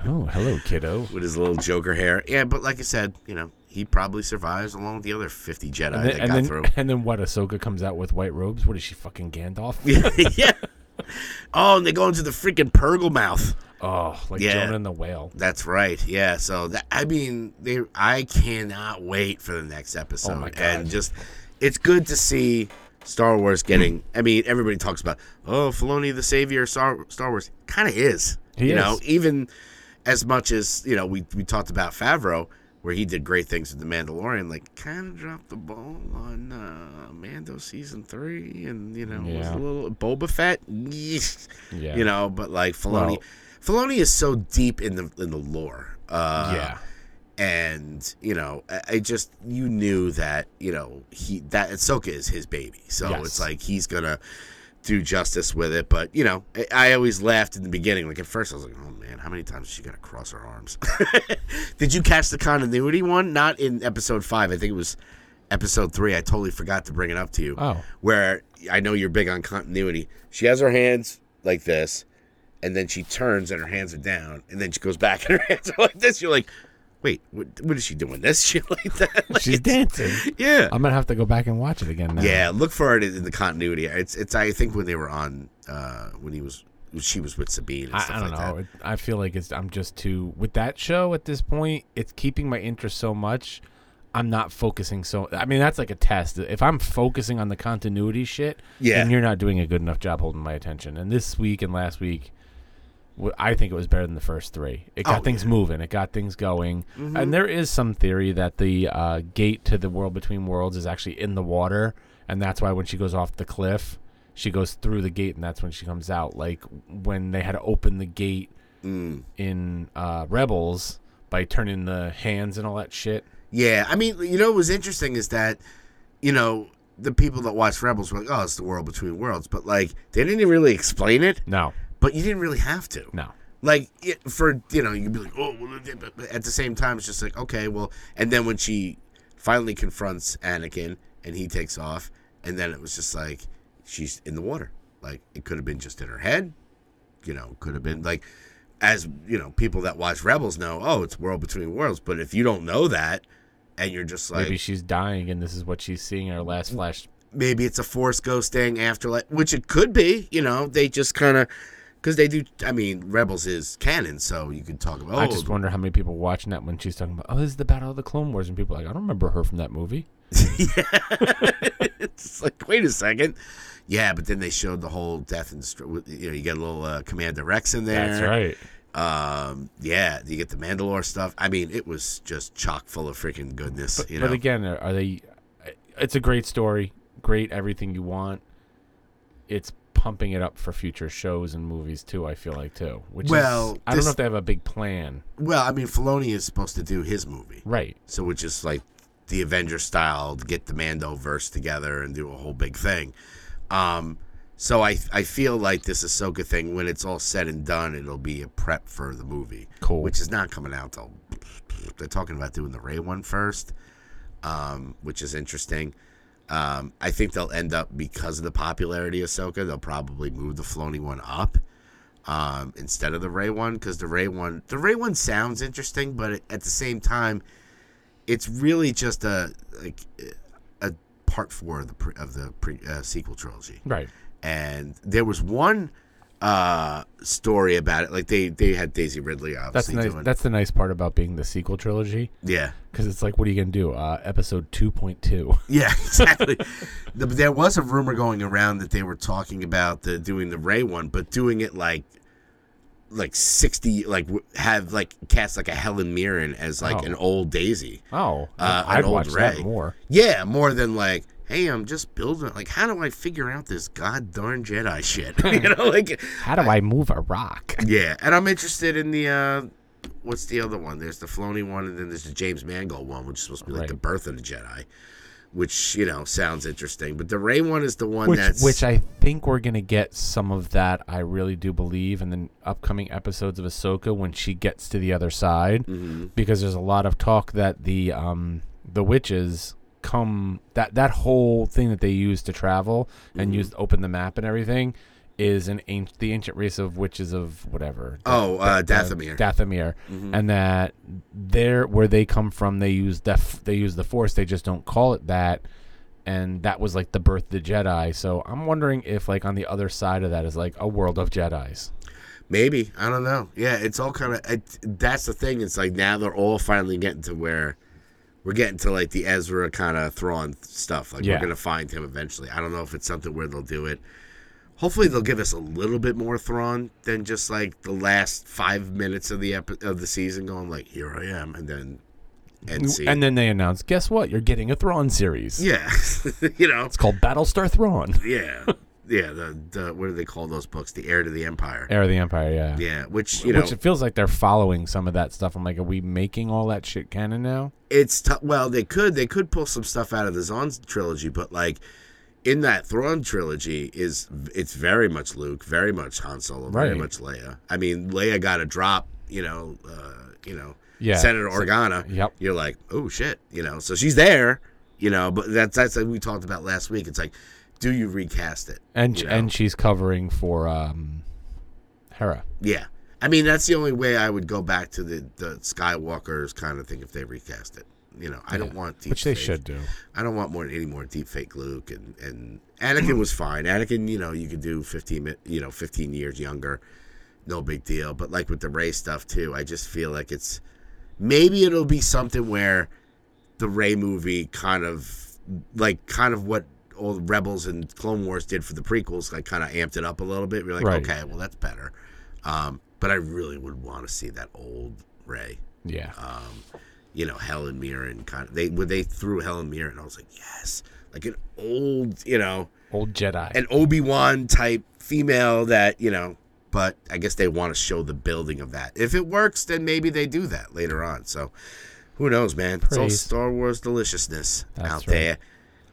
Oh, hello, kiddo, with his little Joker hair. Yeah, but like I said, you know, he probably survives along with the other fifty Jedi and then, that and got then, through. And then what? Ahsoka comes out with white robes. What is she, fucking Gandalf? yeah. Oh, and they go into the freaking Purgle mouth. Oh, like yeah, Jonah and the whale. That's right. Yeah. So that, I mean, they. I cannot wait for the next episode. Oh my God. And just, it's good to see Star Wars getting. I mean, everybody talks about oh, Filoni the savior. Star Star Wars kind of is. He you is. know, even as much as you know, we we talked about Favreau. Where he did great things with The Mandalorian, like kind of dropped the ball on uh, Mando season three, and you know yeah. was a little Boba Fett, yeah. you know. But like Filoni, well, Filoni is so deep in the in the lore, uh, yeah. And you know, I, I just you knew that you know he that Ahsoka is his baby, so yes. it's like he's gonna do justice with it. But you know, I, I always laughed in the beginning. Like at first, I was like, oh man, how many times is she gonna cross her arms? Did you catch the continuity one? Not in episode five. I think it was episode three. I totally forgot to bring it up to you. Oh, where I know you're big on continuity. She has her hands like this, and then she turns and her hands are down, and then she goes back and her hands are like this. You're like, wait, what, what is she doing? This shit like that? Like, she's dancing. Yeah, I'm gonna have to go back and watch it again now. Yeah, look for it in the continuity. It's it's. I think when they were on, uh, when he was, when she was with Sabine. And stuff I, I don't like know. That. It, I feel like it's. I'm just too with that show at this point. It's keeping my interest so much. I'm not focusing so. I mean, that's like a test. If I'm focusing on the continuity shit, yeah. then you're not doing a good enough job holding my attention. And this week and last week. I think it was better than the first three. It got oh, things yeah. moving. It got things going. Mm-hmm. And there is some theory that the uh, gate to the World Between Worlds is actually in the water, and that's why when she goes off the cliff, she goes through the gate, and that's when she comes out. Like when they had to open the gate mm. in uh, Rebels by turning the hands and all that shit. Yeah. I mean, you know what was interesting is that, you know, the people that watch Rebels were like, oh, it's the World Between Worlds. But, like, they didn't really explain it. No. But you didn't really have to. No. Like, it, for, you know, you'd be like, oh, but at the same time, it's just like, okay, well, and then when she finally confronts Anakin and he takes off, and then it was just like, she's in the water. Like, it could have been just in her head, you know, could have been, like, as, you know, people that watch Rebels know, oh, it's World Between Worlds, but if you don't know that, and you're just like... Maybe she's dying, and this is what she's seeing in her last flash. Maybe it's a force ghosting afterlife, which it could be, you know, they just kind of... Because they do, I mean, Rebels is canon, so you can talk about... Oh, I just wonder how many people were watching that when she's talking about, oh, this is the Battle of the Clone Wars, and people are like, I don't remember her from that movie. Yeah. It's like, wait a second. Yeah, but then they showed the whole death and... You know, you get a little uh, Commander Rex in there. That's right. Um, yeah, you get the Mandalore stuff. I mean, it was just chock full of freaking goodness. But, you know? But again, are they... It's a great story. Great, everything you want. It's... pumping it up for future shows and movies too, I feel like, too. Which well, is, I this, don't know if they have a big plan. Well, I mean, Filoni is supposed to do his movie, right? So, which is like the Avenger style, to get the Mando verse together and do a whole big thing. Um, so I I feel like this Ahsoka thing, when it's all said and done, it'll be a prep for the movie, cool. Which is not coming out till they're talking about doing the Rey one first, um, which is interesting. Um, I think they'll end up, because of the popularity of Ahsoka, they'll probably move the Filoni one up um, instead of the Rey one, because the Rey one, the Rey one sounds interesting, but it, at the same time, it's really just a like a part four of the pre, of the pre, uh, sequel trilogy, right? And there was one uh, story about it, like they, they had Daisy Ridley obviously. That's nice, doing. That's the nice part about being the sequel trilogy. Yeah. Because it's like, what are you going to do? Uh, episode two point two. Yeah, exactly. the, there was a rumor going around that they were talking about the doing the Rey one, but doing it like like sixty, like have like cast like a Helen Mirren as like oh. an old Daisy. Oh, uh, I'd an watch old Rey. That more. Yeah, more than like, hey, I'm just building. Like, how do I figure out this god darn Jedi shit? You know, like how do I, I move a rock? Yeah, and I'm interested in the. Uh, What's the other one? There's the Filoni one, and then there's the James Mangold one, which is supposed to be like right. the birth of the Jedi, which, you know, sounds interesting. But the Rey one is the one which, that's... Which I think we're going to get some of that, I really do believe, in the upcoming episodes of Ahsoka when she gets to the other side, mm-hmm. because there's a lot of talk that the um, the witches come... That, that whole thing that they use to travel and mm-hmm. use to open the map and everything... is an ancient, the ancient race of witches of whatever. Oh, uh, Dathomir. Dathomir, mm-hmm. and that there where they come from, they use def, they use the Force. They just don't call it that, and that was like the birth of the Jedi. So I'm wondering if like on the other side of that is like a world of Jedis. Maybe, I don't know. Yeah, it's all kind of that's the thing. It's like now they're all finally getting to where we're getting to like the Ezra kind of Thrawn stuff. Like yeah. we're gonna find him eventually. I don't know if it's something where they'll do it. Hopefully they'll give us a little bit more Thrawn than just like the last five minutes of the epi- of the season going like, here I am, and then end scene. And then they announce, guess what? You're getting a Thrawn series. Yeah, you know, it's called Battlestar Thrawn. Yeah, yeah. The, the what do they call those books? The Heir to the Empire. Heir to the Empire. Yeah. Yeah, which you know, which it feels like they're following some of that stuff. I'm like, are we making all that shit canon now? It's t- well, they could they could pull some stuff out of the Zahn trilogy, but like. In that Thrawn trilogy, is it's very much Luke, very much Han Solo, very right. much Leia. I mean, Leia got a drop, you know, uh, you know, yeah. Senator Organa. Like, yep. You're like, oh shit, you know. So she's there, you know. But that's that's like we talked about last week. It's like, do you recast it? And you know? And she's covering for um, Hera. Yeah, I mean that's the only way I would go back to the the Skywalker's kind of thing if they recast it. You know, I yeah, don't want deep which they fake. Should do. I don't want more any more deep fake Luke and, and Anakin was fine. Anakin, you know, you could do fifteen, you know, fifteen years younger, no big deal. But like with the Rey stuff too, I just feel like it's maybe it'll be something where the Rey movie kind of like kind of what all the Rebels and Clone Wars did for the prequels, like kind of amped it up a little bit. We're like, right. okay, well that's better. Um, but I really would want to see that old Rey. Yeah. Um, You know, Helen Mirren kind of they when they threw Helen Mirren, I was like, yes, like an old, you know, old Jedi, an Obi-Wan type female that you know. But I guess they want to show the building of that. If it works, then maybe they do that later on. So who knows, man? Praise. It's all Star Wars deliciousness That's out right. there.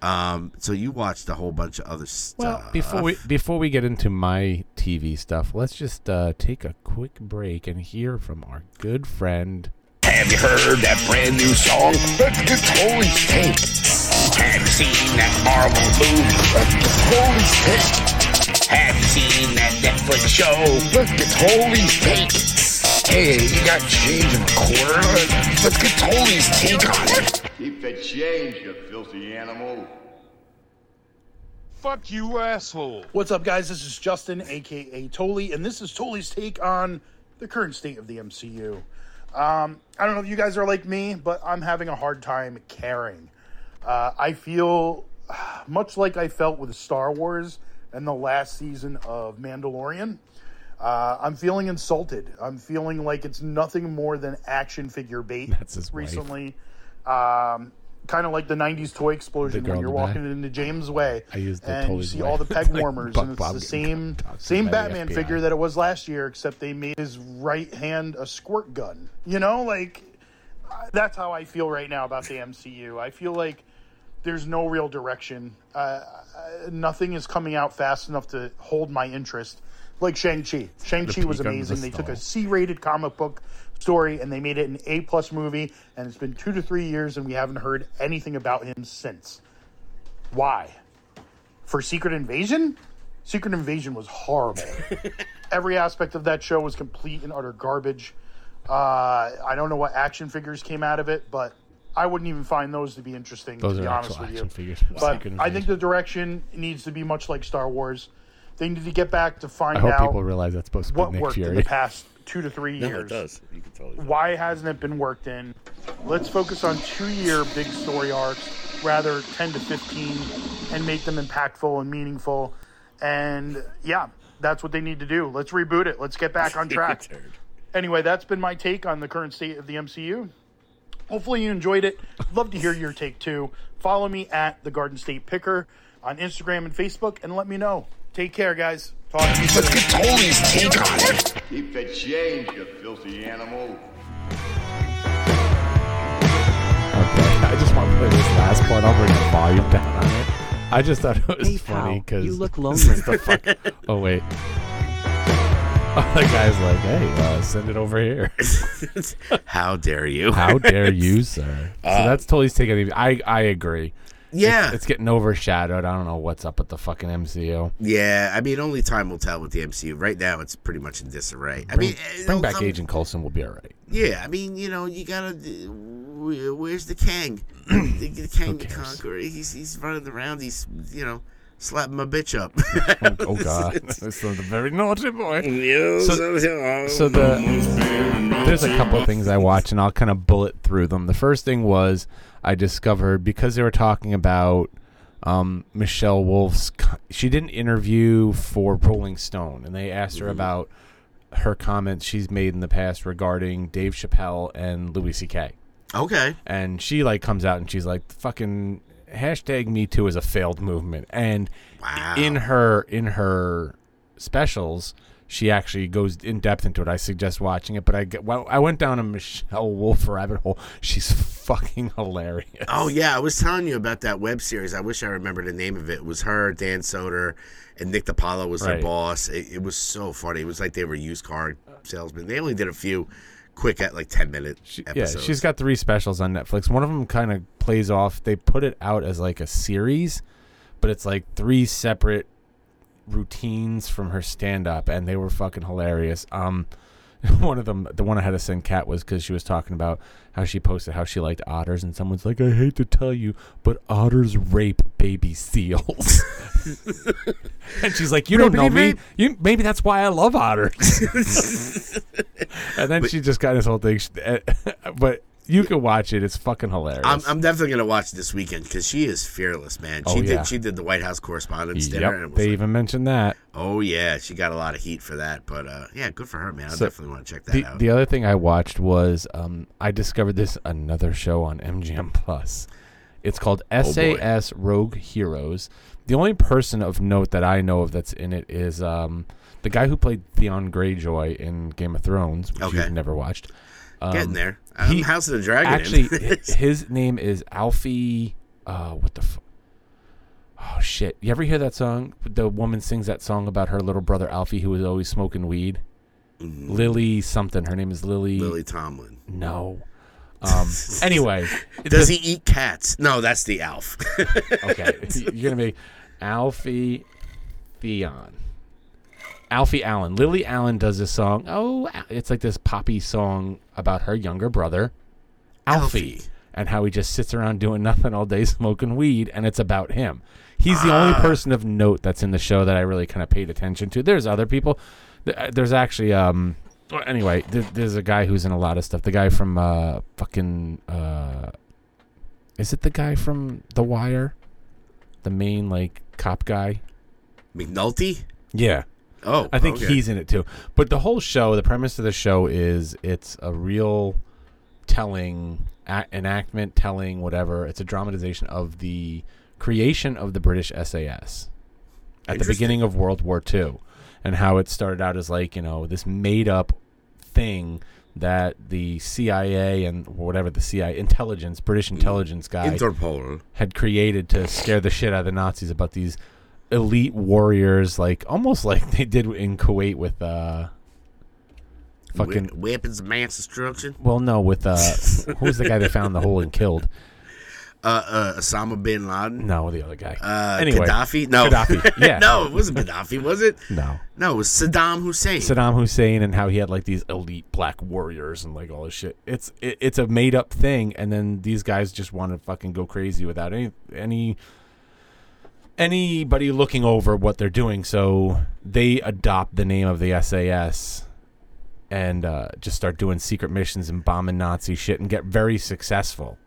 Um, so you watched a whole bunch of other stuff. Well, before we before we get into my T V stuff, let's just uh, take a quick break and hear from our good friend. Have you heard that brand new song? It's holy shit. Have you seen that Marvel movie? It's holy shit. Have you seen that Netflix show? It's holy shit. Hey, you got change in a quarter? Let's get Tolly's take on it. Keep the change, you filthy animal. Fuck you, asshole. What's up, guys? This is Justin, a k a. Tolly, and this is Tolly's take on the current state of the M C U. Um, I don't know if you guys are like me, but I'm having a hard time caring. Uh, I feel much like I felt with Star Wars and the last season of Mandalorian. Uh, I'm feeling insulted. I'm feeling like it's nothing more than action figure bait. That's his recently. Um, kind of like the nineties toy explosion when you're walking bat. into James Way I used the and you see way. all the peg warmers, like, and it's Bob the same same Batman F B I figure that it was last year, except they made his right hand a squirt gun. You know, like, that's how I feel right now about the M C U. I feel like there's no real direction. Uh, nothing is coming out fast enough to hold my interest. Like Shang-Chi. Shang-Chi was amazing. They took a C-rated comic book story and they made it an A-plus movie, and it's been two to three years and we haven't heard anything about him since. Why? For Secret Invasion? Secret Invasion was horrible. Every aspect of that show was complete and utter garbage. Uh, I don't know what action figures came out of it, but I wouldn't even find those to be interesting, those to be honest with you. Figures. But I think the direction needs to be much like Star Wars. They need to get back to find I hope out people realize that's supposed to be what Nick worked Fury. in the past two to three years. No, it does. You can totally tell. Why hasn't it been worked in? Let's focus on two-year big story arcs, rather ten to fifteen, and make them impactful and meaningful. And, yeah, that's what they need to do. Let's reboot it. Let's get back on track. Anyway, that's been my take on the current state of the M C U. Hopefully you enjoyed it. Love to hear your take, too. Follow me at The Garden State Picker on Instagram and Facebook, and let me know. Take care, guys. Talk to you soon. Let's get Tolly's take on it. Keep the change, you filthy animal. Okay, I just want to play this last part. I'll bring the volume down on it. I just thought it was hey, funny because you look lonely. Fuck? Oh wait. The guy's like, "Hey, uh, send it over here." How dare you? How dare you, sir? Uh, so that's Tolly's take on it. I I agree. Yeah. It's, it's getting overshadowed. I don't know what's up with the fucking M C U. Yeah, I mean, only time will tell with the M C U. Right now, it's pretty much in disarray. I bring, mean, bring back um, Agent Coulson. We'll be all right. Yeah, I mean, you know, you gotta... Where's the Kang? the, the Kang the Conqueror. He's, he's running around. He's, you know, slapping my bitch up. oh, oh, God. This is a very naughty boy. So, so the there's a couple of things I watch, and I'll kind of bullet through them. The first thing was... I discovered because they were talking about um, Michelle Wolf's. She did an interview for Rolling Stone, and they asked her about her comments she's made in the past regarding Dave Chappelle and Louis C K. Okay, and she like comes out and she's like, "Fucking hashtag Me Too is a failed movement." And wow. in her in her specials. She actually goes in depth into it. I suggest watching it, but I, well, I went down a Michelle Wolf rabbit hole. She's fucking hilarious. Oh, yeah. I was telling you about that web series. I wish I remembered the name of it. It was her, Dan Soder, and Nick DiPaolo was right. their boss. It, it was so funny. It was like they were used car salesmen. They only did a few quick, at like ten-minute episodes. Yeah, she's got three specials on Netflix. One of them kind of plays off. They put it out as like a series, but it's like three separate routines from her stand-up, and they were fucking hilarious. Um one of them, the one I had to send Kat, was because she was talking about how she posted how she liked otters, and someone's like, I hate to tell you, but otters rape baby seals. And she's like, you don't know me, you maybe that's why I love otters. And then but, she just got this whole thing. But you yeah. can watch it. It's fucking hilarious. I'm, I'm definitely going to watch it this weekend because she is fearless, man. She oh, yeah. did She did the White House Correspondents' yep, Dinner. And it was they like, even mentioned that. Oh, yeah. She got a lot of heat for that. But, uh, yeah, good for her, man. I so definitely want to check that the, out. The other thing I watched was um, I discovered this another show on M G M Plus. It's called S A S oh, Rogue Heroes. The only person of note that I know of that's in it is um, the guy who played Theon Greyjoy in Game of Thrones, which okay. you've never watched. Um, Getting there. Um, he, House of the Dragon. Actually, his name is Alfie. Uh, what the fuck? Oh, shit. You ever hear that song? The woman sings that song about her little brother Alfie, who was always smoking weed. Mm-hmm. Lily something. Her name is Lily. Lily Tomlin. No. Um, anyway. Does the, he eat cats? No, that's the Alf. Okay. You're going to be Alfie Theon. Alfie Allen. Lily Allen does this song. Oh, it's like this poppy song about her younger brother, Alfie. Alfie. And how he just sits around doing nothing all day smoking weed, and it's about him. He's ah. the only person of note that's in the show that I really kind of paid attention to. There's other people. There's actually, um, anyway, there's a guy who's in a lot of stuff. The guy from uh, fucking, uh, is it the guy from The Wire? The main, like, cop guy? McNulty? Yeah. Oh, I think okay. he's in it, too. But the whole show, the premise of the show is it's a real telling... enactment, telling, whatever. It's a dramatization of the creation of the British S A S at the beginning of World War Two, and how it started out as like, you know, this made up thing that the C I A and whatever the C I A intelligence, British intelligence guy, Interpol, had created to scare the shit out of the Nazis about these elite warriors, like almost like they did in Kuwait with uh fucking weapons of mass destruction. Well, no, with uh, who was the guy that found the hole and killed? Uh, uh, Osama bin Laden. No, the other guy. Uh, anyway, Gaddafi. No, Gaddafi. Yeah, no, it wasn't Gaddafi, was it? No, no, it was Saddam Hussein. Saddam Hussein, and how he had like these elite black warriors and like all this shit. It's it, it's a made up thing, and then these guys just want to fucking go crazy without any any. anybody looking over what they're doing. So they adopt the name of the S A S. And uh, just start doing secret missions and bombing Nazi shit and get very successful.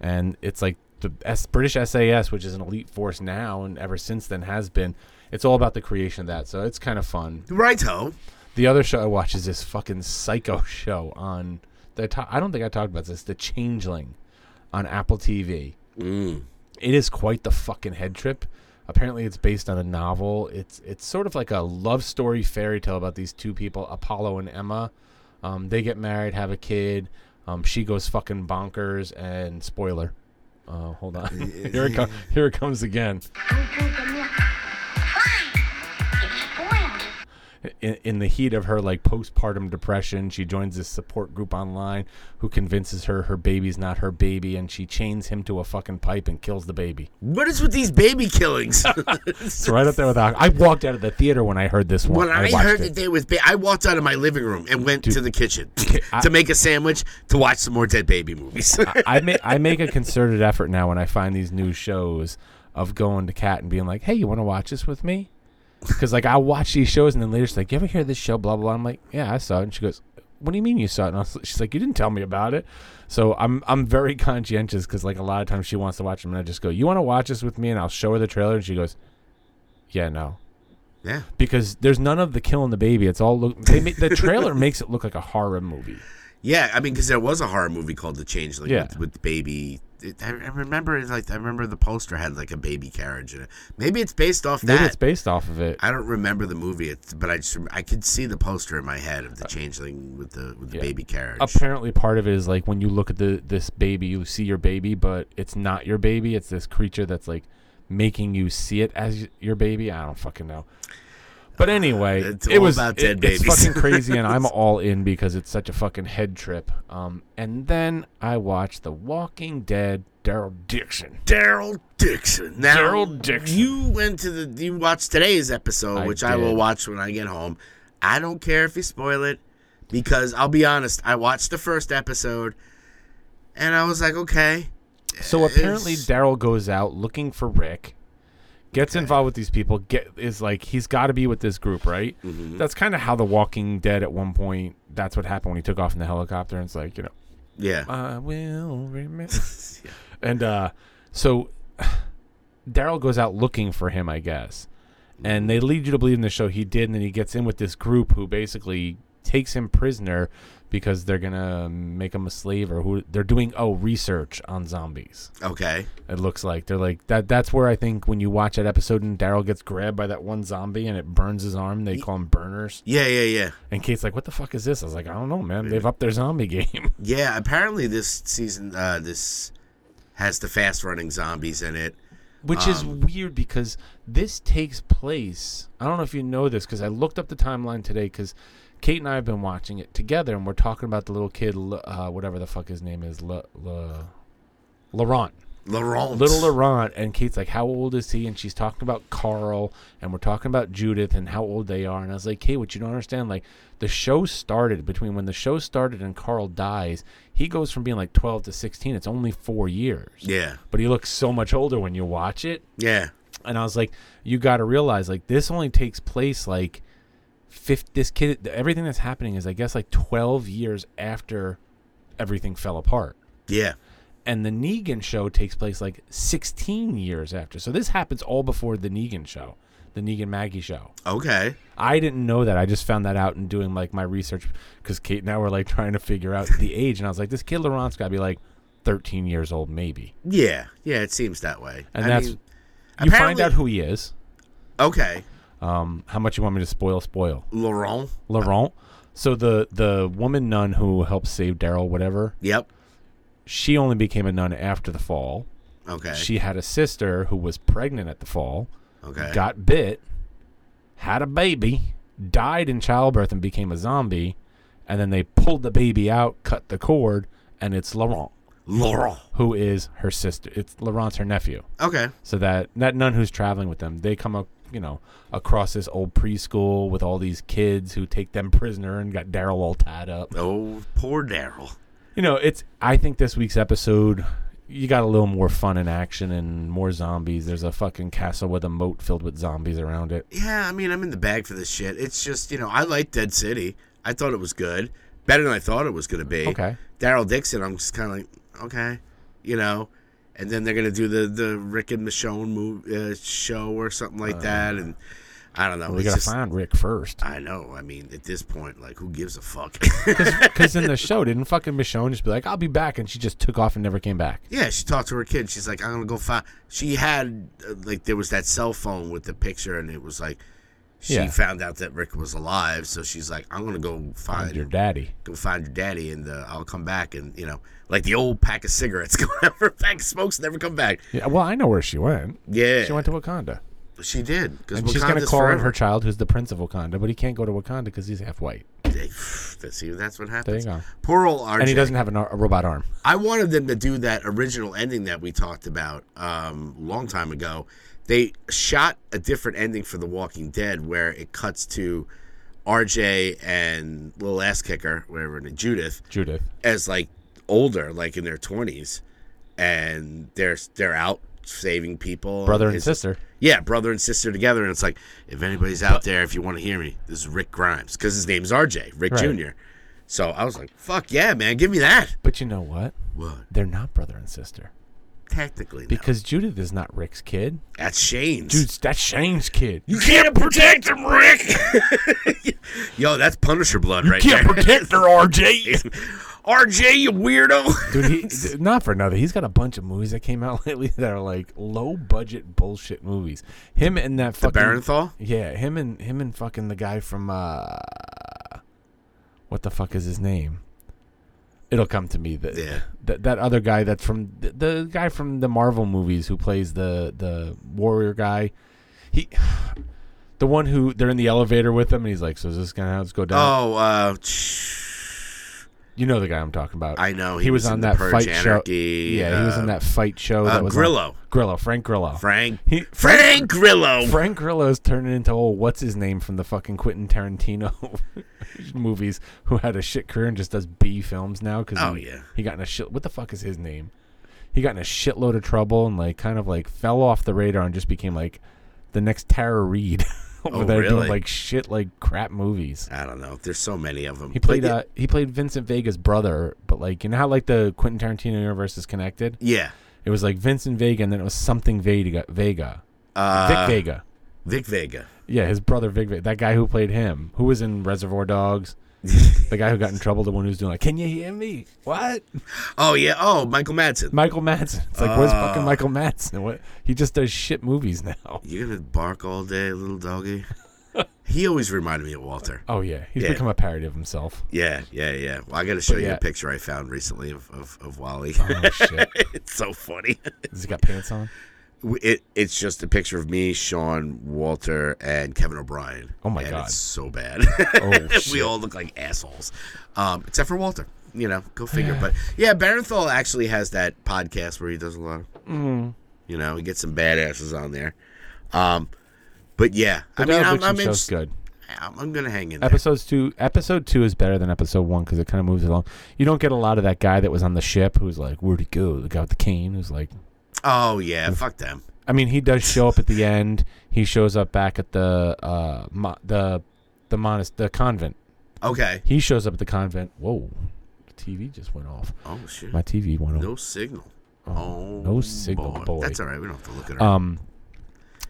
And it's like the S- British S A S, which is an elite force now and ever since then has been, it's all about the creation of that. So it's kind of fun. Righto. The other show I watch is this fucking psycho show on, the to- I don't think I talked about this, The Changeling on Apple T V. Mm. It is quite the fucking head trip. Apparently, it's based on a novel. It's it's sort of like a love story fairy tale about these two people, Apollo and Emma. Um, they get married, have a kid. Um, she goes fucking bonkers, and spoiler. Uh, hold on. here it com- Here it comes again. In, in the heat of her like postpartum depression, she joins this support group online who convinces her her baby's not her baby, and she chains him to a fucking pipe and kills the baby. What is with these baby killings? It's right up there with alcohol. I walked out of the theater when I heard this one. When I, I heard that there was ba- I walked out of my living room and went Dude, to the kitchen I, to make a sandwich to watch some more dead baby movies. I, I, make, I make a concerted effort now when I find these new shows of going to Kat and being like, hey, you want to watch this with me? Because, like, I'll watch these shows, and then later she's like, you ever hear this show, blah, blah, blah. I'm like, yeah, I saw it. And she goes, what do you mean you saw it? And I was, she's like, you didn't tell me about it. So I'm I'm very conscientious because, like, a lot of times she wants to watch them, and I just go, you want to watch this with me? And I'll show her the trailer, and she goes, yeah, no. Yeah. Because there's none of the killing the baby. It's all look. They make, the trailer makes it look like a horror movie. Yeah, I mean, because there was a horror movie called The Changeling yeah. with, with baby... It, I remember, like, I remember the poster had like a baby carriage in it. Maybe it's based off that. Maybe it's based off of it. I don't remember the movie, it's, but I just I could see the poster in my head of the changeling with the with the yeah. baby carriage. Apparently, part of it is like when you look at the this baby, you see your baby, but it's not your baby. It's this creature that's like making you see it as your baby. I don't fucking know. But anyway, uh, it was about dead it, babies. It's fucking crazy, and I'm all in because it's such a fucking head trip. Um, and then I watched The Walking Dead. Daryl Dixon. Daryl Dixon. Now, Daryl Dixon. You went to the. You watched today's episode, I which did. I will watch when I get home. I don't care if you spoil it, because I'll be honest. I watched the first episode, and I was like, okay. So apparently, Daryl goes out looking for Rick. Gets involved with these people. Get is like he's got to be with this group, right? Mm-hmm. That's kind of how The Walking Dead at one point. That's what happened when he took off in the helicopter. And it's like you know, yeah, I will remember. yeah. And uh, so Daryl goes out looking for him, I guess. And they lead you to believe in the show he did, and then he gets in with this group who basically takes him prisoner because they're gonna make him a slave or who they're doing oh research on zombies. Okay, it looks like they're like that. That's where I think when you watch that episode and Daryl gets grabbed by that one zombie and it burns his arm, they call him burners. Yeah, yeah, yeah. And Kate's like, "What the fuck is this?" I was like, "I don't know, man. They've upped their zombie game." Yeah, apparently this season, uh, this has the fast running zombies in it. Which um, is weird because this takes place. I don't know if you know this because I looked up the timeline today because Kate and I have been watching it together, and we're talking about the little kid, uh, whatever the fuck his name is, La, La, Laurent. Laurent. Little Laurent. And Kate's like, how old is he? And she's talking about Carl, and we're talking about Judith and how old they are. And I was like, hey, what you don't understand, like, the show started, between when the show started and Carl dies, he goes from being like twelve to sixteen. It's only four years. Yeah. But he looks so much older when you watch it. Yeah. And I was like, you got to realize, like, this only takes place, like, fifty, this kid, everything that's happening is, I guess, like twelve years after everything fell apart. Yeah. And the Negan show takes place like sixteen years after. So this happens all before the Negan show, the Negan Maggie show. Okay. I didn't know that. I just found that out in doing like my research because Kate and I were like trying to figure out the age. And I was like, this kid Laurent's got to be like thirteen years old maybe. Yeah. Yeah, it seems that way. And I that's mean, you find out who he is. Okay. Um, how much you want me to spoil, spoil. Laurent. Laurent. Oh. So the, the woman nun who helps save Daryl, whatever. Yep. She only became a nun after the fall. Okay. She had a sister who was pregnant at the fall. Okay. Got bit, had a baby, died in childbirth and became a zombie, and then they pulled the baby out, cut the cord, and it's Laurent. Laurent. Who is her sister. It's Laurent's her nephew. Okay. So that, that nun who's traveling with them, they come up, you know, across this old preschool with all these kids who take them prisoner and got Daryl all tied up. Oh, poor Daryl. You know, it's. I think this week's episode, you got a little more fun and action and more zombies. There's a fucking castle with a moat filled with zombies around it. Yeah, I mean, I'm in the bag for this shit. It's just, you know, I like Dead City. I thought it was good. Better than I thought it was going to be. Okay. Daryl Dixon, I'm just kind of like, okay, you know. And then they're going to do the, the Rick and Michonne move, uh, show or something like uh, that. And I don't know. We got to find Rick first. I know. I mean, at this point, like, who gives a fuck? Because in the show, didn't fucking Michonne just be like, I'll be back? And she just took off and never came back. Yeah, she talked to her kid. She's like, I'm going to go find. She had, uh, like, there was that cell phone with the picture, and it was like, she yeah. found out that Rick was alive, so she's like, I'm going to go find, find your daddy. Go find your daddy, and uh, I'll come back. And, you know, like the old pack of cigarettes, go have her pack of smokes, never come back. Yeah, well, I know where she went. Yeah. She went to Wakanda. She did. And she's going to call forever. Her child, who's the prince of Wakanda, but he can't go to Wakanda because he's half white. See, that's what happens. There you go. Poor old R J. And he doesn't have an, a robot arm. I wanted them to do that original ending that we talked about um, a long time ago. They shot a different ending for The Walking Dead where it cuts to R J and little ass kicker, whatever, Judith. Judith. As, like, older, like in their twenties. And they're, they're out saving people. Brother and, his, and sister. Yeah, brother and sister together. And it's like, if anybody's out there, if you want to hear me, this is Rick Grimes. Because his name's R J, Rick right. Junior So I was like, fuck yeah, man, give me that. But you know what? What? They're not brother and sister. Technically, no. Because Judith is not Rick's kid. That's Shane's. Dude, that's Shane's kid. You can't protect him, Rick. Yo, that's Punisher blood you right there. You can't protect her, R J. R J, you weirdo. Dude, he, not for nothing. He's got a bunch of movies that came out lately that are like low-budget bullshit movies. Him and that fucking... The Barenthal? Yeah, him and him and fucking the guy from... uh, what the fuck is his name? It'll come to me. That yeah. th- that other guy that's from the, the guy from the Marvel movies who plays the the warrior guy, he, the one who they're in the elevator with him and he's like, so is this gonna go down? Oh, uh, you know the guy I'm talking about. I know he, he was, was on that Purge fight Anarchy, show. Yeah, uh, he was on that fight show. Uh, that was Grillo, on, Grillo, Frank Grillo, Frank, he, Frank Grillo, Frank Grillo's turning into old what's his name from the fucking Quentin Tarantino. movies who had a shit career and just does B films now because oh, he, yeah. he got in a shit what the fuck is his name he got in a shitload of trouble and like kind of like fell off the radar and just became like the next Tara Reid oh, really? Doing like shit like crap movies. I don't know, there's so many of them. He played uh, he played Vincent Vega's brother, but like you know how like the Quentin Tarantino universe is connected. Yeah, it was like Vincent Vega and then it was something Vega Vega uh, Vic Vega Vic Vega. Yeah, his brother Vic Vega, that guy who played him, who was in Reservoir Dogs, the guy who got in trouble, the one who's doing like, can you hear me? What? Oh, yeah. Oh, Michael Madsen. Michael Madsen. It's like, uh, where's fucking Michael Madsen? What? He just does shit movies now. You're going to bark all day, little doggy. He always reminded me of Walter. Oh, yeah. He's yeah. become a parody of himself. Yeah, yeah, yeah. Well, I got to show but, you yeah. a picture I found recently of, of, of Wally. Oh, shit. It's so funny. Has he got pants on? It it's just a picture of me, Sean, Walter, and Kevin O'Brien. Oh my and god, it's so bad. Oh, we all look like assholes, um, except for Walter. You know, go figure. But yeah, Barenthal actually has that podcast where he does a lot of, mm. you know, he gets some badasses on there. Um, but yeah, the I mean, I'm, I'm show's in, good. I'm, I'm gonna hang in. Episodes there. two, episode two is better than episode one because it kind of moves along. You don't get a lot of that guy that was on the ship who's like, "Where'd he go?" The guy with the cane who's like. Oh, yeah, fuck them. I mean, he does show up at the end. He shows up back at the uh, mo- the the monast- the convent. Okay. He shows up at the convent. Whoa, the T V just went off. Oh, shit. My T V went off. No signal. Oh, no signal, boy. boy. That's all right. We don't have to look at it. Um,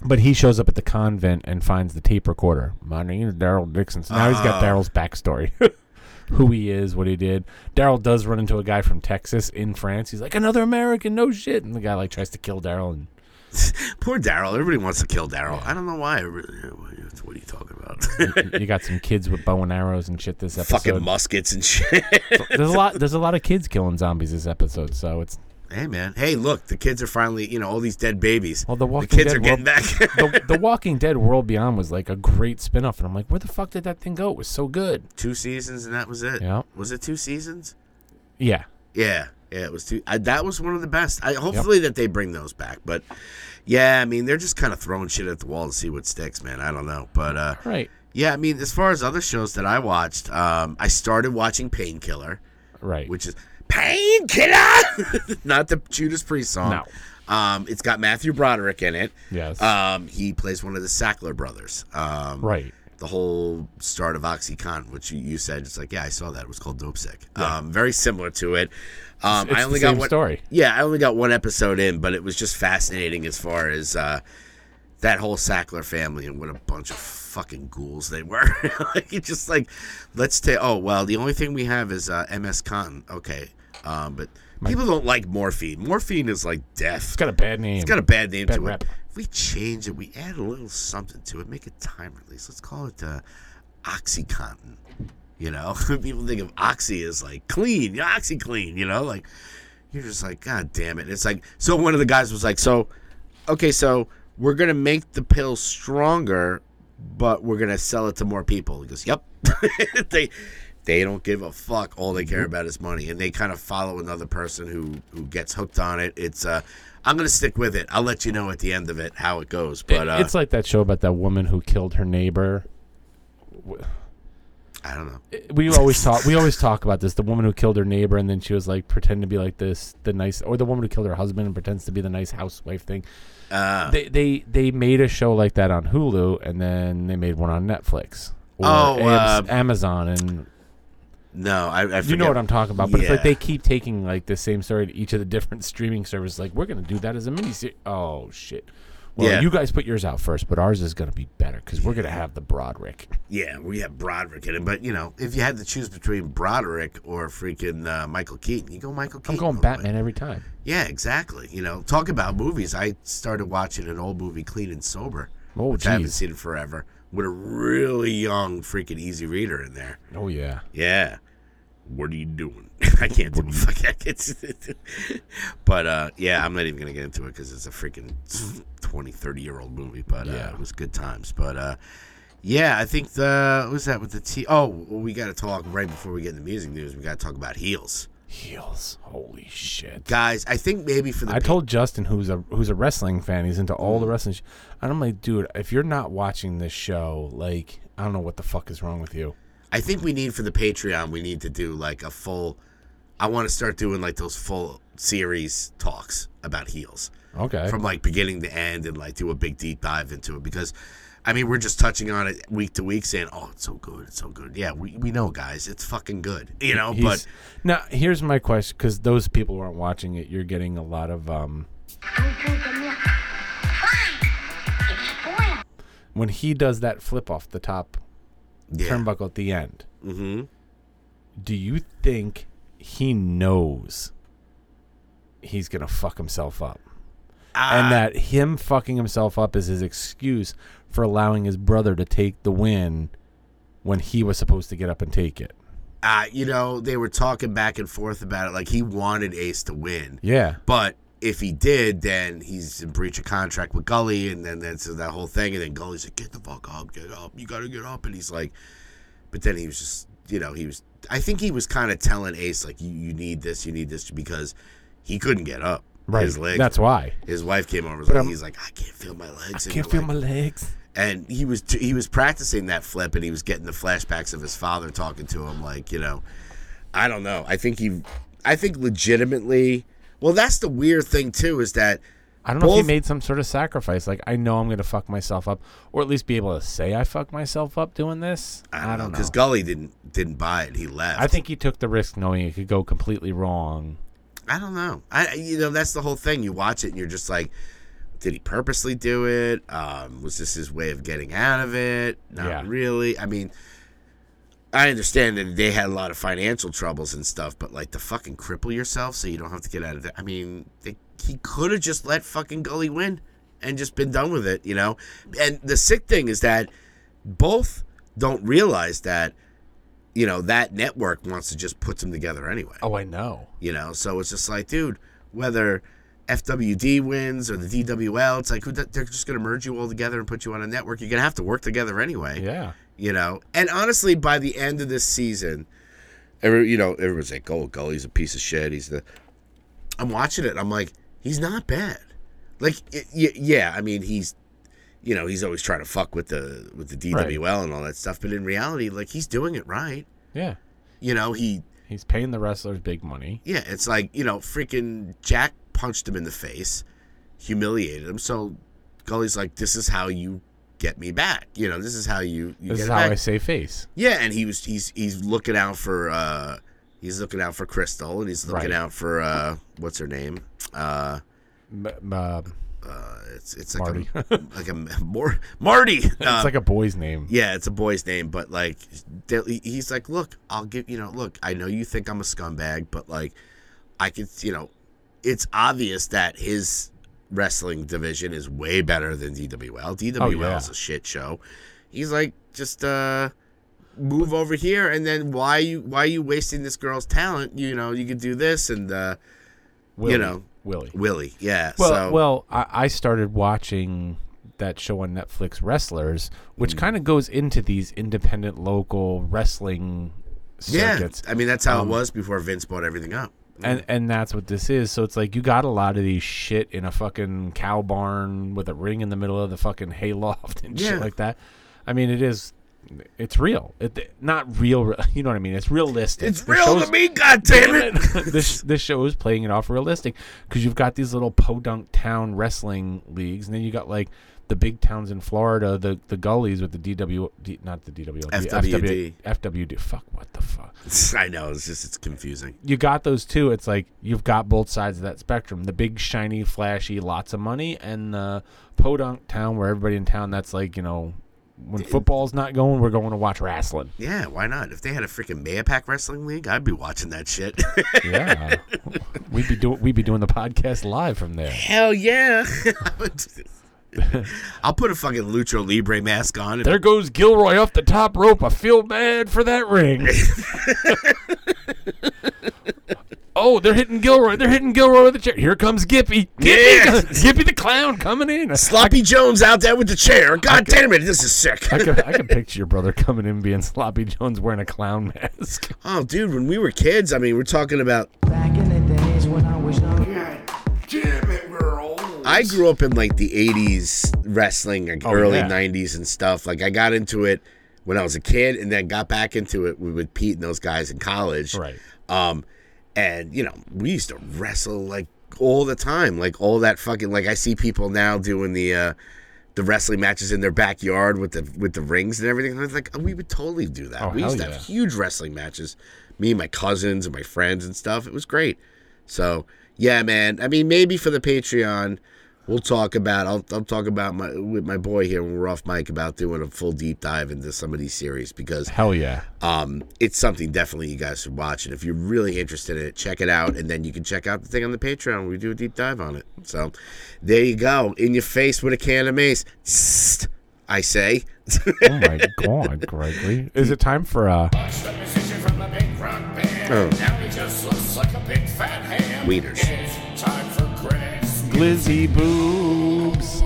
but he shows up at the convent and finds the tape recorder. My name is Daryl Dixon. So now uh, he's got Daryl's backstory. Who he is, what he did. Daryl does run into a guy from Texas in France. He's like, another American, no shit. And the guy like tries to kill Daryl. And poor Daryl. Everybody wants to kill Daryl. Yeah. I don't know why. What are you talking about? You got some kids with bow and arrows and shit this episode. Fucking muskets and shit. There's a lot. There's a lot of kids killing zombies this episode. So it's. Hey man. Hey, look. The kids are finally. You know, all these dead babies. Well, the, Walking the kids Dead are getting World, back. the, the Walking Dead World Beyond was like a great spinoff, and I'm like, where the fuck did that thing go? It was so good. Two seasons, and that was it. Yeah. Was it two seasons? Yeah. Yeah. Yeah. It was two. I, that was one of the best. I, hopefully yep. that they bring those back, but yeah, I mean, they're just kind of throwing shit at the wall to see what sticks, man. I don't know, but uh, right. Yeah, I mean, as far as other shows that I watched, um, I started watching Painkiller, right, which is. Painkiller, not the Judas Priest song. No. Um, it's got Matthew Broderick in it. Yes. Um, he plays one of the Sackler brothers. Um, right. The whole start of OxyContin, which you, you said, it's like, yeah, I saw that. It was called Dope Sick. Yeah. Um, very similar to it. Um, it's I only the same got one story. Yeah, I only got one episode in, but it was just fascinating as far as uh, that whole Sackler family and what a bunch of fucking ghouls they were. Like it's just like, let's take. Oh well, the only thing we have is uh, M S Cotton. Okay. Um, but My people don't like morphine. Morphine is like death. It's got a bad name. It's got a bad name bad to rep. it. If we change it, we add a little something to it, make a time release. Let's call it uh, OxyContin. You know, people think of Oxy as like clean, OxyClean. You know, like you're just like, God damn it. And it's like, so one of the guys was like, so, okay, so we're gonna make the pill stronger, but we're gonna sell it to more people. He goes, yep. they. They don't give a fuck. All they care about is money, and they kind of follow another person who, who gets hooked on it. It's uh, I'm gonna stick with it. I'll let you know at the end of it how it goes. But uh, it's like that show about that woman who killed her neighbor. I don't know. We always talk. We always talk about this. The woman who killed her neighbor, and then she was like pretend to be like this, the nice, or the woman who killed her husband and pretends to be the nice housewife thing. Uh, they they they made a show like that on Hulu, and then they made one on Netflix or oh, uh, Amazon and. No, I, I forget. You know what I'm talking about, but yeah. It's like they keep taking like the same story to each of the different streaming services. Like, we're going to do that as a miniseries. Oh, shit. Well, yeah. You guys put yours out first, but ours is going to be better because yeah. We're going to have the Broderick. Yeah, we have Broderick in it. But, you know, if you had to choose between Broderick or freaking uh, Michael Keaton, you go Michael Keaton. I'm going Batman way. Every time. Yeah, exactly. You know, talk about movies. I started watching an old movie, Clean and Sober, oh, which geez. I haven't seen in forever, with a really young freaking Easy Reader in there. Oh, yeah. Yeah. What are you doing? I can't do it. But, uh, yeah, I'm not even going to get into it because it's a freaking twenty, thirty-year-old movie. But uh, yeah. It was good times. But, uh, yeah, I think the – what was that with the T? Oh, well, we got to talk right before we get into music news. We got to talk about Heels. Heels. Holy shit. Guys, I think maybe for the – I pe- told Justin, who's a who's a wrestling fan, he's into all the wrestling sh- and I'm like, dude, if you're not watching this show, like, I don't know what the fuck is wrong with you. I think we need for the Patreon, we need to do like a full, I want to start doing like those full series talks about Heels. Okay. From like beginning to end and like do a big deep dive into it because, I mean, we're just touching on it week to week saying, oh, it's so good, it's so good. Yeah, we, we know, guys, it's fucking good, you know, He's, but. Now, here's my question because those people who aren't watching it, you're getting a lot of. um When he does that flip off the top. Yeah. Turnbuckle at the end. Mm-hmm. Do you think he knows he's gonna fuck himself up, uh, and that him fucking himself up is his excuse for allowing his brother to take the win when he was supposed to get up and take it? Uh, you know, they were talking back and forth about it. Like he wanted Ace to win. Yeah, but if he did, then he's in breach of contract with Gully, and then that's that whole thing. And then Gully's like, "Get the fuck up, get up, you gotta get up." And he's like, but then he was just, you know, he was. I think he was kind of telling Ace like, you, "You need this, you need this," because he couldn't get up. Right, his legs. That's why his wife came over. Like, he's like, "I can't feel my legs. I can't feel like, my legs." And he was t- he was practicing that flip, and he was getting the flashbacks of his father talking to him, like, you know, I don't know. I think he, I think legitimately. Well, that's the weird thing too, is that I don't know both, if he made some sort of sacrifice. Like, I know I'm going to fuck myself up, or at least be able to say I fucked myself up doing this. I don't know, because Gully didn't didn't buy it. He left. I think he took the risk, knowing it could go completely wrong. I don't know. I you know that's the whole thing. You watch it and you're just like, did he purposely do it? Um, was this his way of getting out of it? Not yeah. really. I mean, I understand that they had a lot of financial troubles and stuff, but like to fucking cripple yourself so you don't have to get out of there. I mean, they, he could have just let fucking Gully win and just been done with it, you know? And the sick thing is that both don't realize that, you know, that network wants to just put them together anyway. Oh, I know. You know, so it's just like, dude, whether F W D wins or the D W L, it's like, who, they're just going to merge you all together and put you on a network. You're going to have to work together anyway. Yeah. You know, and honestly, by the end of this season, every, you know, everyone's like, oh, Gully's a piece of shit. He's the. I'm watching it. I'm like, he's not bad. Like, it, yeah, I mean, he's, you know, he's always trying to fuck with the with the D W L right. and all that stuff. But in reality, like, he's doing it right. Yeah. You know, he. He's paying the wrestlers big money. Yeah, it's like, you know, freaking Jack punched him in the face, humiliated him. So Gully's like, this is how you get me back. You know, this is how you, you this get is how back. I save face. Yeah, and he was he's he's looking out for uh he's looking out for Crystal, and he's looking right. out for uh what's her name? Uh M- uh, uh it's it's like Marty. a like a more Marty. Uh, it's like a boy's name. Yeah, it's a boy's name, but like he's like, "Look, I'll give, you know, look, I know you think I'm a scumbag, but like I could, you know, it's obvious that his wrestling division is way better than D W L. D W L oh, yeah. is a shit show." He's like, just uh, move over here, and then why you why are you wasting this girl's talent? You know, you could do this, and uh, Willie, you know, Willie, Willie, yeah. Well, so. well, I, I started watching that show on Netflix, Wrestlers, which mm. kind of goes into these independent local wrestling circuits. Yeah, I mean that's how um, it was before Vince bought everything up. And and that's what this is. So it's like you got a lot of these shit in a fucking cow barn with a ring in the middle of the fucking hayloft and yeah. shit like that. I mean, it is, it's real. It, not real, you know what I mean? It's realistic. It's the real to me, goddammit. this, this show is playing it off realistic because you've got these little podunk town wrestling leagues, and then you got like the big towns in Florida, the, the gullies with the D W, not the D W L, F W D. F W D. Fuck, what the fuck? I know, it's just, it's confusing. You got those two, it's like, you've got both sides of that spectrum. The big, shiny, flashy, lots of money, and the podunk town where everybody in town that's like, you know, when football's not going, we're going to watch wrestling. Yeah, why not? If they had a freaking Mayapack wrestling league, I'd be watching that shit. Yeah, we'd be doing we'd be doing the podcast live from there. Hell yeah. I'll put a fucking Lucha Libre mask on. There goes Gilroy off the top rope. I feel bad for that ring. Oh, they're hitting Gilroy. They're hitting Gilroy with a chair. Here comes Gippy. Yeah. Gippy, Gippy the clown coming in. Sloppy Jones out there with the chair. God could, damn it, this is sick. I can I could picture your brother coming in being Sloppy Jones wearing a clown mask. Oh, dude, when we were kids, I mean, we're talking about back in the days when I was young. I grew up in, like, the eighties wrestling, like oh, early yeah. nineties and stuff. Like, I got into it when I was a kid and then got back into it with Pete and those guys in college. Right. Um, and, you know, we used to wrestle, like, all the time. Like, all that fucking, like, I see people now doing the uh, the wrestling matches in their backyard with the with the rings and everything. And I was like, oh, we would totally do that. Oh, we used to yeah. have huge wrestling matches, me and my cousins and my friends and stuff. It was great. So, yeah, man. I mean, maybe for the Patreon... We'll talk about, I'll I'll talk about my with my boy here when we're off mic about doing a full deep dive into some of these series because hell yeah, um, it's something definitely you guys should watch, and if you're really interested in it, check it out, and then you can check out the thing on the Patreon. We do a deep dive on it. So there you go, in your face with a can of mace. Sst, I say. Oh my God, Gregory, is it time for uh? The musician from the big rock band. Oh. Now he just looks like a big fat ham. Wieners. It's time for Greg. Glizzy boobs.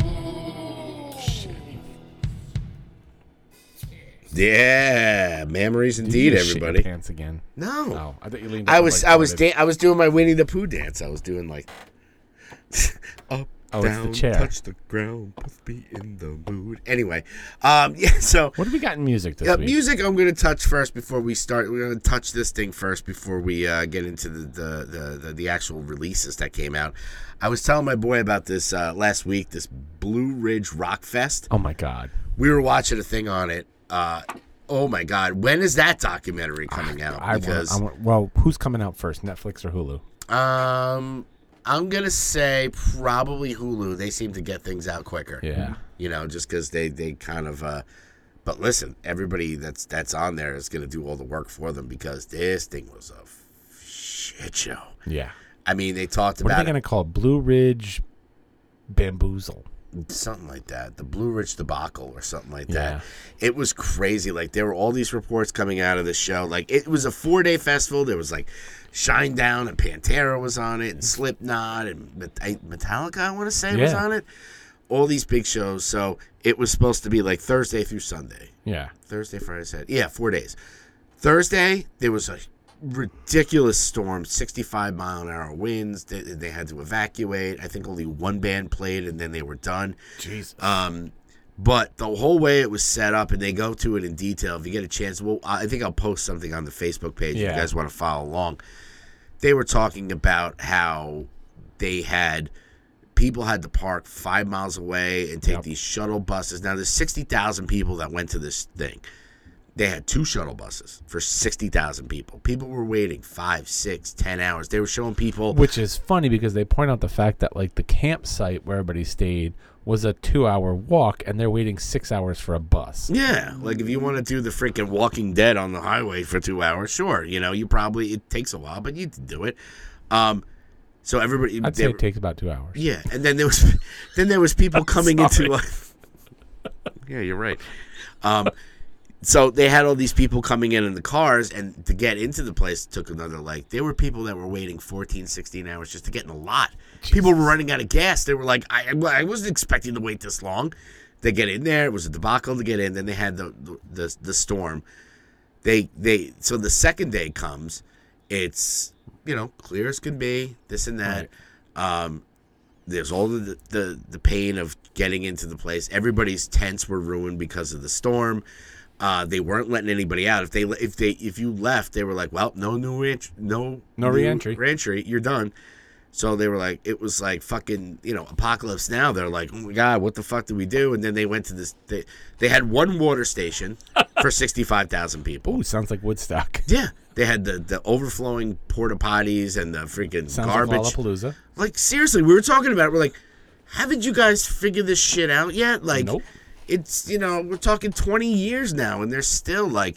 Yeah, memories indeed, everybody. Shit your pants again? No, no. I thought you leaned. I was, like, I was, da- I was doing my Winnie the Pooh dance. I was doing like up, oh, down, it's the chair. Touch the ground, put me in the mood. Anyway, um, yeah. So what have we got in music this uh, week? Music. I'm going to touch first before we start. We're going to touch this thing first before we uh, get into the the, the the the actual releases that came out. I was telling my boy about this uh, last week. This Blue Ridge Rock Fest. Oh my God. We were watching a thing on it. Uh, oh my God! When is that documentary coming out? I, I because want, I want, well, who's coming out first, Netflix or Hulu? Um, I'm gonna say probably Hulu. They seem to get things out quicker. Yeah, you know, just because they they kind of. Uh, but listen, everybody that's that's on there is gonna do all the work for them because this thing was a shit show. Yeah, I mean they talked what about. What are they gonna it. call it? Blue Ridge Bamboozle? Something like that, the Blue Ridge debacle or something like that. Yeah. It was crazy. Like there were all these reports coming out of the show. Like it was a four-day festival. There was like Shinedown and Pantera was on it, and Slipknot and Metallica. I want to say yeah. was on it. All these big shows. So it was supposed to be like Thursday through Sunday. Yeah, Thursday, Friday, Saturday. Yeah, four days. Thursday there was a ridiculous storm, sixty-five mile an hour winds. They, they had to evacuate. I think only one band played, and then they were done. Jeez. Um, but the whole way it was set up, and they go to it in detail. If you get a chance, well, I think I'll post something on the Facebook page yeah. if you guys want to follow along. They were talking about how they had people had to park five miles away and take yep. these shuttle buses. Now, there's sixty thousand people that went to this thing. They had two shuttle buses for sixty thousand people. People were waiting five, six, ten hours. They were showing people. Which is funny because they point out the fact that, like, the campsite where everybody stayed was a two-hour walk, and they're waiting six hours for a bus. Yeah. Like, if you want to do the freaking Walking Dead on the highway for two hours, sure. You know, you probably, it takes a while, but you do it. Um, so everybody. I'd they, say it takes about two hours. Yeah. And then there was, then there was people coming into. Uh, yeah, you're right. Um So they had all these people coming in in the cars, and to get into the place took another, like, there were people that were waiting fourteen, sixteen hours just to get in a lot. Jesus. People were running out of gas. They were like, I, I wasn't expecting to wait this long. They get in there. It was a debacle to get in. Then they had the the, the, the storm. They they So the second day comes. It's, you know, clear as can be, this and that. Right. Um, there's all the, the, the pain of getting into the place. Everybody's tents were ruined because of the storm. Uh, they weren't letting anybody out. If they if they if you left, they were like, well, no new ent- no no new re-entry, re-entry, you're done. So they were like, it was like fucking, you know, Apocalypse Now. They're like, oh my God, what the fuck did we do? And then they went to this. They, they had one water station for sixty-five thousand people. Ooh, sounds like Woodstock. Yeah, they had the, the overflowing porta potties and the freaking sounds garbage. Like, like seriously, we were talking about it. We're like, haven't you guys figured this shit out yet? Like. Nope. It's, you know, we're talking twenty years now, and they're still, like,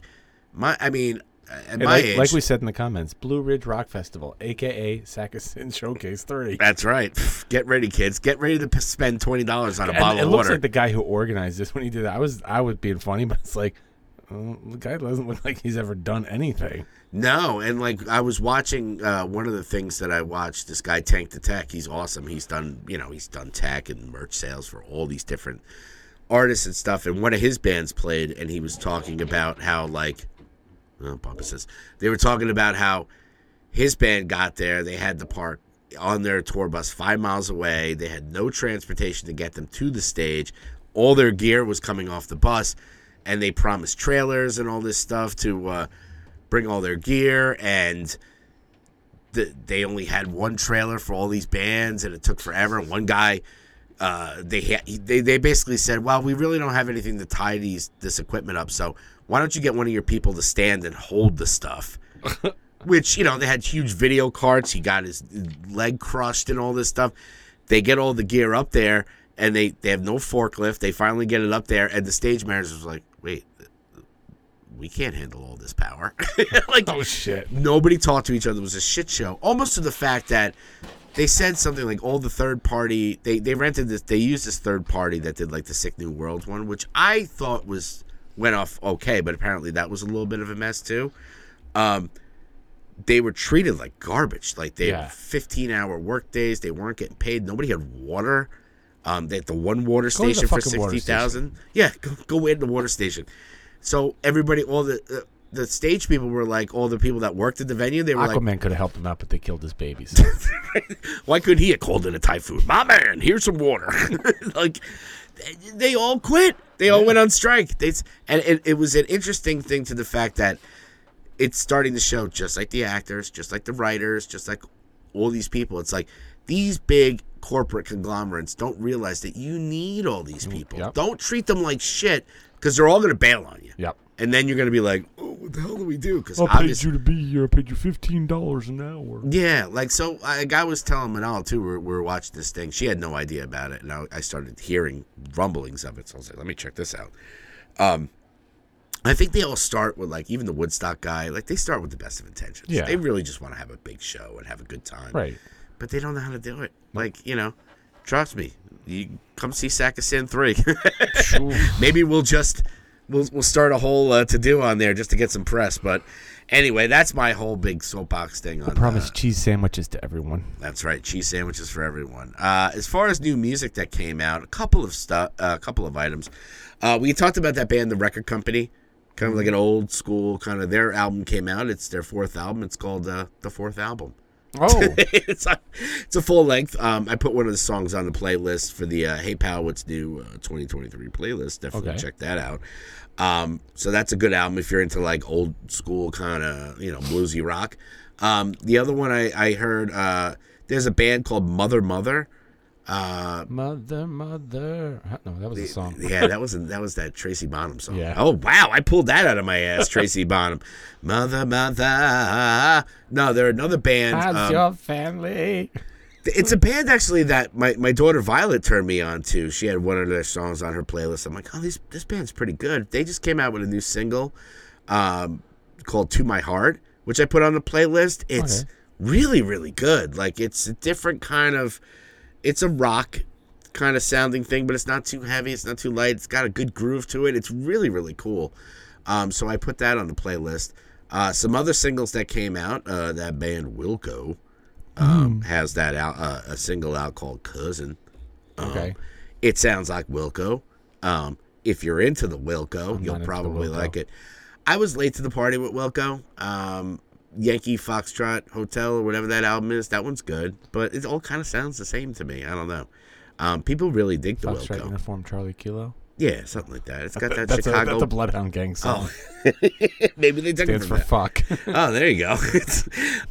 my, I mean, at my like, age. Like we said in the comments, Blue Ridge Rock Festival, a k a. Sack of Sin Showcase thirty. That's right. Get ready, kids. Get ready to spend twenty dollars on a and bottle of water. It looks like the guy who organized this, when he did that, I was, I was being funny, but it's like, oh, the guy doesn't look like he's ever done anything. No, and, like, I was watching uh, one of the things that I watched, this guy, Tank the Tech. He's awesome. He's done, you know, he's done tech and merch sales for all these different artists and stuff, and one of his bands played, and he was talking about how, like, oh, Papa says, they were talking about how his band got there. They had to park on their tour bus five miles away. They had no transportation to get them to the stage. All their gear was coming off the bus, and they promised trailers and all this stuff to uh, bring all their gear, and the, they only had one trailer for all these bands, and it took forever. And one guy... Uh, they, ha- they they basically said, well, we really don't have anything to tie these this equipment up, so why don't you get one of your people to stand and hold the stuff? Which, you know, they had huge video carts. He got his leg crushed and all this stuff. They get all the gear up there, and they, they have no forklift. They finally get it up there, and the stage manager was like, wait, we can't handle all this power. Like, oh, shit. Nobody talked to each other. It was a shit show, almost to the fact that they said something like all the third party they, they rented this they used this third party that did like the Sick New World one, which I thought was went off okay, but apparently that was a little bit of a mess too. Um, they were treated like garbage. Like they yeah. had fifteen-hour work days. They weren't getting paid. Nobody had water. Um, they had the one water go station for sixty thousand dollars. Yeah, go, go in the water station. So everybody, all the uh, the stage people were like, all the people that worked at the venue, they were Aquaman like... Aquaman could have helped him out, but they killed his babies. Why couldn't he have called in a typhoon? My man, here's some water. Like, they all quit. They all yeah. went on strike. They, and it, it was an interesting thing to the fact that it's starting to show, just like the actors, just like the writers, just like all these people. It's like these big corporate conglomerates don't realize that you need all these people. Yep. Don't treat them like shit, because they're all going to bail on you. Yep. And then you're going to be like, oh, what the hell do we do? Because I paid you to be here. I paid you fifteen dollars an hour. Yeah. Like, so I, I was telling Manal, too, we're, we're watching this thing. She had no idea about it. And I, I started hearing rumblings of it. So I was like, let me check this out. Um, I think they all start with, like, even the Woodstock guy, like, they start with the best of intentions. Yeah. They really just want to have a big show and have a good time. Right. But they don't know how to do it. Like, you know, trust me, you come see Sack of Sin three. Maybe we'll just... We'll we'll start a whole uh, to-do on there just to get some press. But anyway, that's my whole big soapbox thing. On, I promise uh, cheese sandwiches to everyone. That's right, cheese sandwiches for everyone. Uh, as far as new music that came out, a couple of stuff, uh, a couple of items. Uh, we talked about that band, The Record Company, kind of like an old school kind of. Their album came out. It's their fourth album. It's called uh, The Fourth Album. Oh, it's a, it's a full length. Um, I put one of the songs on the playlist for the uh, Hey Pal, What's New uh, twenty twenty-three playlist. Definitely okay. Check that out. Um, so that's a good album if you're into like old school kind of, you know, bluesy rock. Um, the other one I, I heard, uh, there's a band called Mother Mother. Uh, mother, mother. No, that was a song. Yeah, that was a, that was that Tracy Bonham song. Yeah. Oh wow, I pulled that out of my ass, Tracy Bonham. Mother, mother. No, they're another band. How's um, your family? It's a band actually that my, my daughter Violet turned me on to. She had one of their songs on her playlist. I'm like, oh, this this band's pretty good. They just came out with a new single, um, called "To My Heart," which I put on the playlist. It's okay. really really good. Like it's a different kind of. It's a rock kind of sounding thing, but it's not too heavy. It's not too light. It's got a good groove to it. It's really, really cool. Um, so I put that on the playlist. Uh, some other singles that came out, uh, that band Wilco um, mm. has that out, uh, a single out called Cousin. Um, okay. It sounds like Wilco. Um, if you're into the Wilco, I'm you'll probably Wilco. Like it. I was late to the party with Wilco. Um, Yankee Foxtrot Hotel or whatever that album is, that one's good, but it all kind of sounds the same to me. I don't know. Um, people really dig the Wilco. Foxtrot Uniform Charlie Kilo? Yeah, something like that. It's got that that's Chicago. A, that's a Bloodhound Gang song. Oh. Maybe they took Stands it from for that. Fuck. Oh, there you go.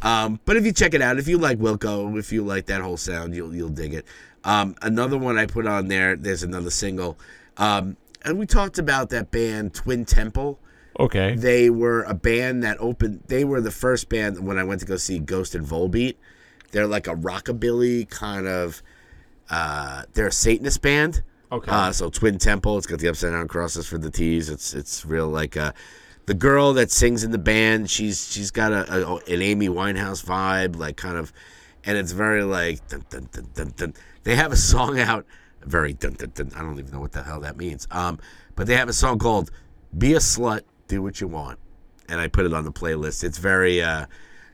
um, but if you check it out, if you like Wilco, if you like that whole sound, you'll you'll dig it. Um, another one I put on there. There's another single, um, and we talked about that band Twin Temple. Okay. They were a band that opened. They were the first band when I went to go see Ghost and Volbeat. They're like a rockabilly kind of. Uh, they're a Satanist band. Okay. Uh, so Twin Temple. It's got the upside down crosses for the T's. It's it's real like uh, the girl that sings in the band. She's she's got a, a an Amy Winehouse vibe, like kind of, and it's very like. Dun, dun, dun, dun, dun. They have a song out. Very. Dun, dun, dun, I don't even know what the hell that means. Um, but they have a song called "Be a Slut." Do what you want, and I put it on the playlist. It's very uh,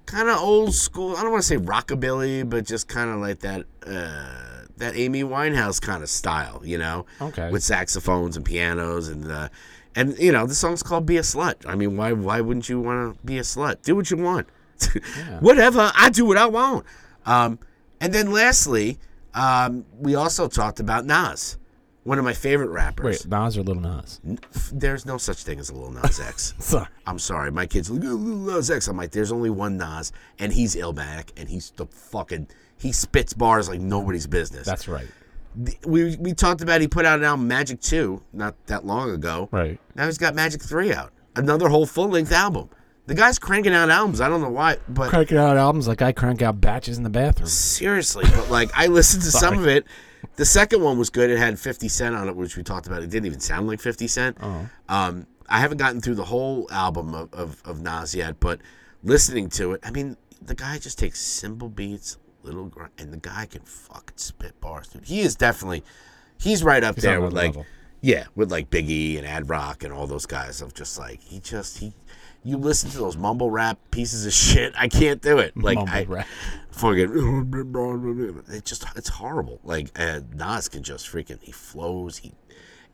kind of old school. I don't want to say rockabilly, but just kind of like that uh, that Amy Winehouse kind of style, you know? Okay. With saxophones and pianos, and uh, and you know the song's called "Be a Slut." I mean, why why wouldn't you want to be a slut? Do what you want, yeah. Whatever. I do what I want. Um, and then lastly, um, we also talked about Nas. One of my favorite rappers. Wait, Nas or Lil Nas? There's no such thing as a Lil Nas X. sorry. I'm sorry. My kid's like, oh, Lil Nas X. I'm like, there's only one Nas, and he's Illmatic, and he's the fucking, he spits bars like nobody's business. That's right. The, we we talked about he put out an album, Magic two, not that long ago. Right. Now he's got Magic three out. Another whole full-length album. The guy's cranking out albums. I don't know why, but. Cranking out albums like I crank out batches in the bathroom. Seriously. But like, I listened to some of it. The second one was good. It had fifty cent on it, which we talked about. It didn't even sound like fifty cent. Uh-huh. Um, I haven't gotten through the whole album of, of, of Nas yet, but listening to it, I mean, the guy just takes cymbal beats, little grind, and the guy can fucking spit bars. Dude, he is definitely, he's right up he's there with like, level. Yeah, with like Biggie and Ad Rock and all those guys of just like, he just, he, you listen to those mumble rap pieces of shit. I can't do it. Like mumble I rap. fucking, it just it's horrible. Like uh, Nas can just freaking he flows. He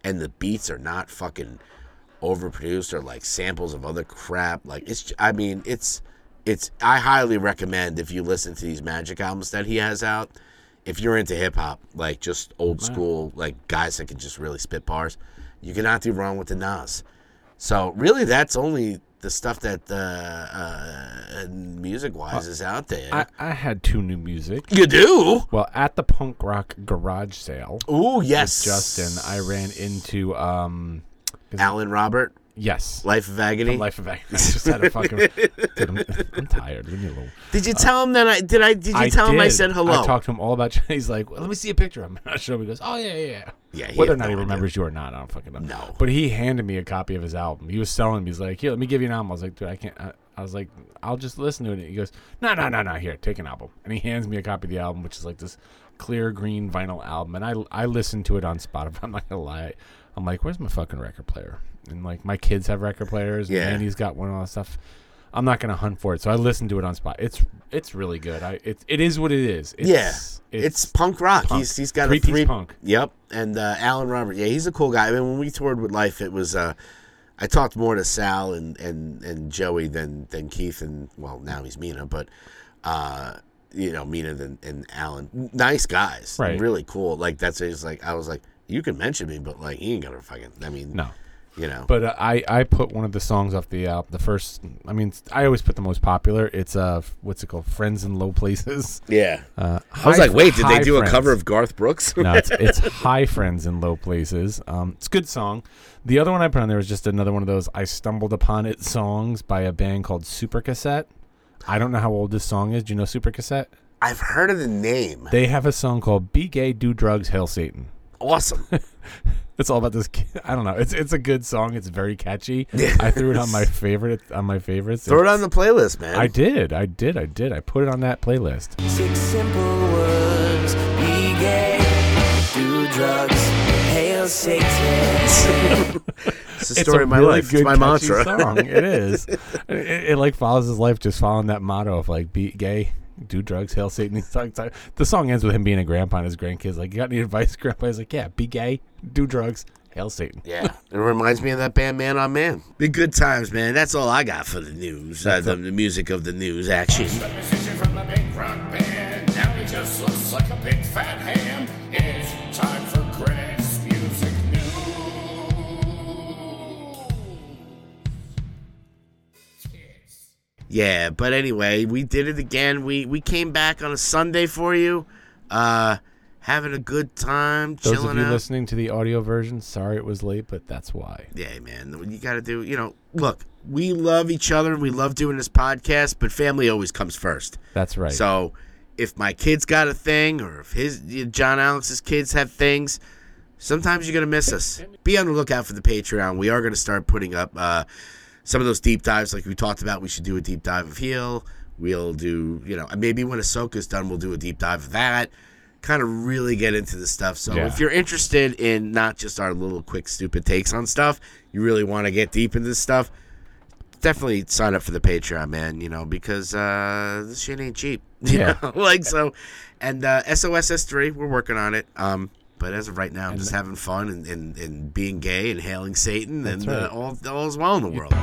and the beats are not fucking overproduced or like samples of other crap. Like it's I mean it's it's I highly recommend if you listen to these Magic albums that he has out. If you're into hip hop, like just old wow. school, like guys that can just really spit bars, you cannot do wrong with the Nas. So really, that's only the stuff that uh, uh, music-wise uh, is out there. I, I had two new music. You do? Well, at the Punk Rock Garage Sale. Ooh, yes. With Justin, I ran into um, Alan Robert. Yes. Life of Agony? The Life of Agony. I just had a fucking... Dude, I'm tired. Leave me alone. Did you uh, tell him that I... Did I? Did you I tell did. him I said hello? I talked to him all about you. He's like, well, let me see a picture. I'm not sure. He goes, oh, yeah, yeah, yeah. Whether or not he remembers you or not, I don't fucking know. No. But he handed me a copy of his album. He was selling me. He's like, here, let me give you an album. I was like, dude, I can't... I, I was like, I'll just listen to it. He goes, no, no, no, no. Here, take an album. And he hands me a copy of the album, which is like this clear green vinyl album. And I, I listened to it on Spotify. I'm not going to lie. I'm like, where's my fucking record player? And like my kids have record players, yeah. and Andy's got one and all that stuff. I'm not gonna hunt for it, so I listened to it on Spotify. It's it's really good. I it it is what it is. It's, yeah, it's, it's punk rock. Punk. He's he's got three a three piece punk. Yep, and uh, Alan Robert. Yeah, he's a cool guy. I mean, when we toured with Life, it was uh, I talked more to Sal and, and, and Joey than than Keith and well now he's Mina, but uh, you know Mina than and Alan. Nice guys, right. Really cool. Like that's it's like I was like you can mention me, but like he ain't gonna fucking. I mean no. You know, but uh, I, I put one of the songs off the album. The first, I mean, I always put the most popular. It's uh, what's it called? Friends in Low Places. Yeah, uh, I was like, wait, did they do a cover of Garth Brooks? No, it's, it's High Friends in Low Places. Um, it's a good song. The other one I put on there was just another one of those I stumbled upon it songs by a band called Super Cassette. I don't know how old this song is. Do you know Super Cassette? I've heard of the name. They have a song called "Be Gay, Do Drugs, Hail Satan." Awesome. It's all about this kid. I don't know. It's it's a good song. It's very catchy. Yes. I threw it on my favorite on my favorites. Throw it's, it on the playlist, man. I did. I did. I did. I put it on that playlist. Six simple words. Be gay. Do drugs. Hail Satan. It's the story of my really life. Good, it's my mantra. Song. It is. It, it, it like follows his life just following that motto of like be gay. Do drugs, hail Satan. The song ends with him being a grandpa and his grandkids. Like, you got any advice, grandpa? He's like, yeah, be gay, do drugs, hail Satan. Yeah, it reminds me of that band Man on Man. Be good times, man. That's all I got for the news. Uh, the, the music of the news, action. The musician from the big rock band. Now he just looks like a big fat ham. It's time for Greg's Music News. Yes. Yeah, but anyway, we did it again. We we came back on a Sunday for you, uh, having a good time, Those chilling out. Those of you listening to the audio version, sorry it was late, but that's why. Yeah, man, you got to do, you know, look, we love each other and we love doing this podcast, but family always comes first. That's right. So if my kid's got a thing or if his John Alex's kids have things, sometimes you're going to miss us. Be on the lookout for the Patreon. We are going to start putting up uh, some of those deep dives, like we talked about, we should do a deep dive of Heel. We'll do, you know, maybe when Ahsoka's done, we'll do a deep dive of that. Kind of really get into the stuff. So yeah. If you're interested in not just our little quick stupid takes on stuff, you really want to get deep into this stuff, definitely sign up for the Patreon, man, you know, because uh, this shit ain't cheap. You yeah. know? Like so. And uh, S O S S three, we're working on it. Um, But as of right now, I'm just having fun and, and, and being gay and hailing Satan, and right. uh, all, all is well in the world.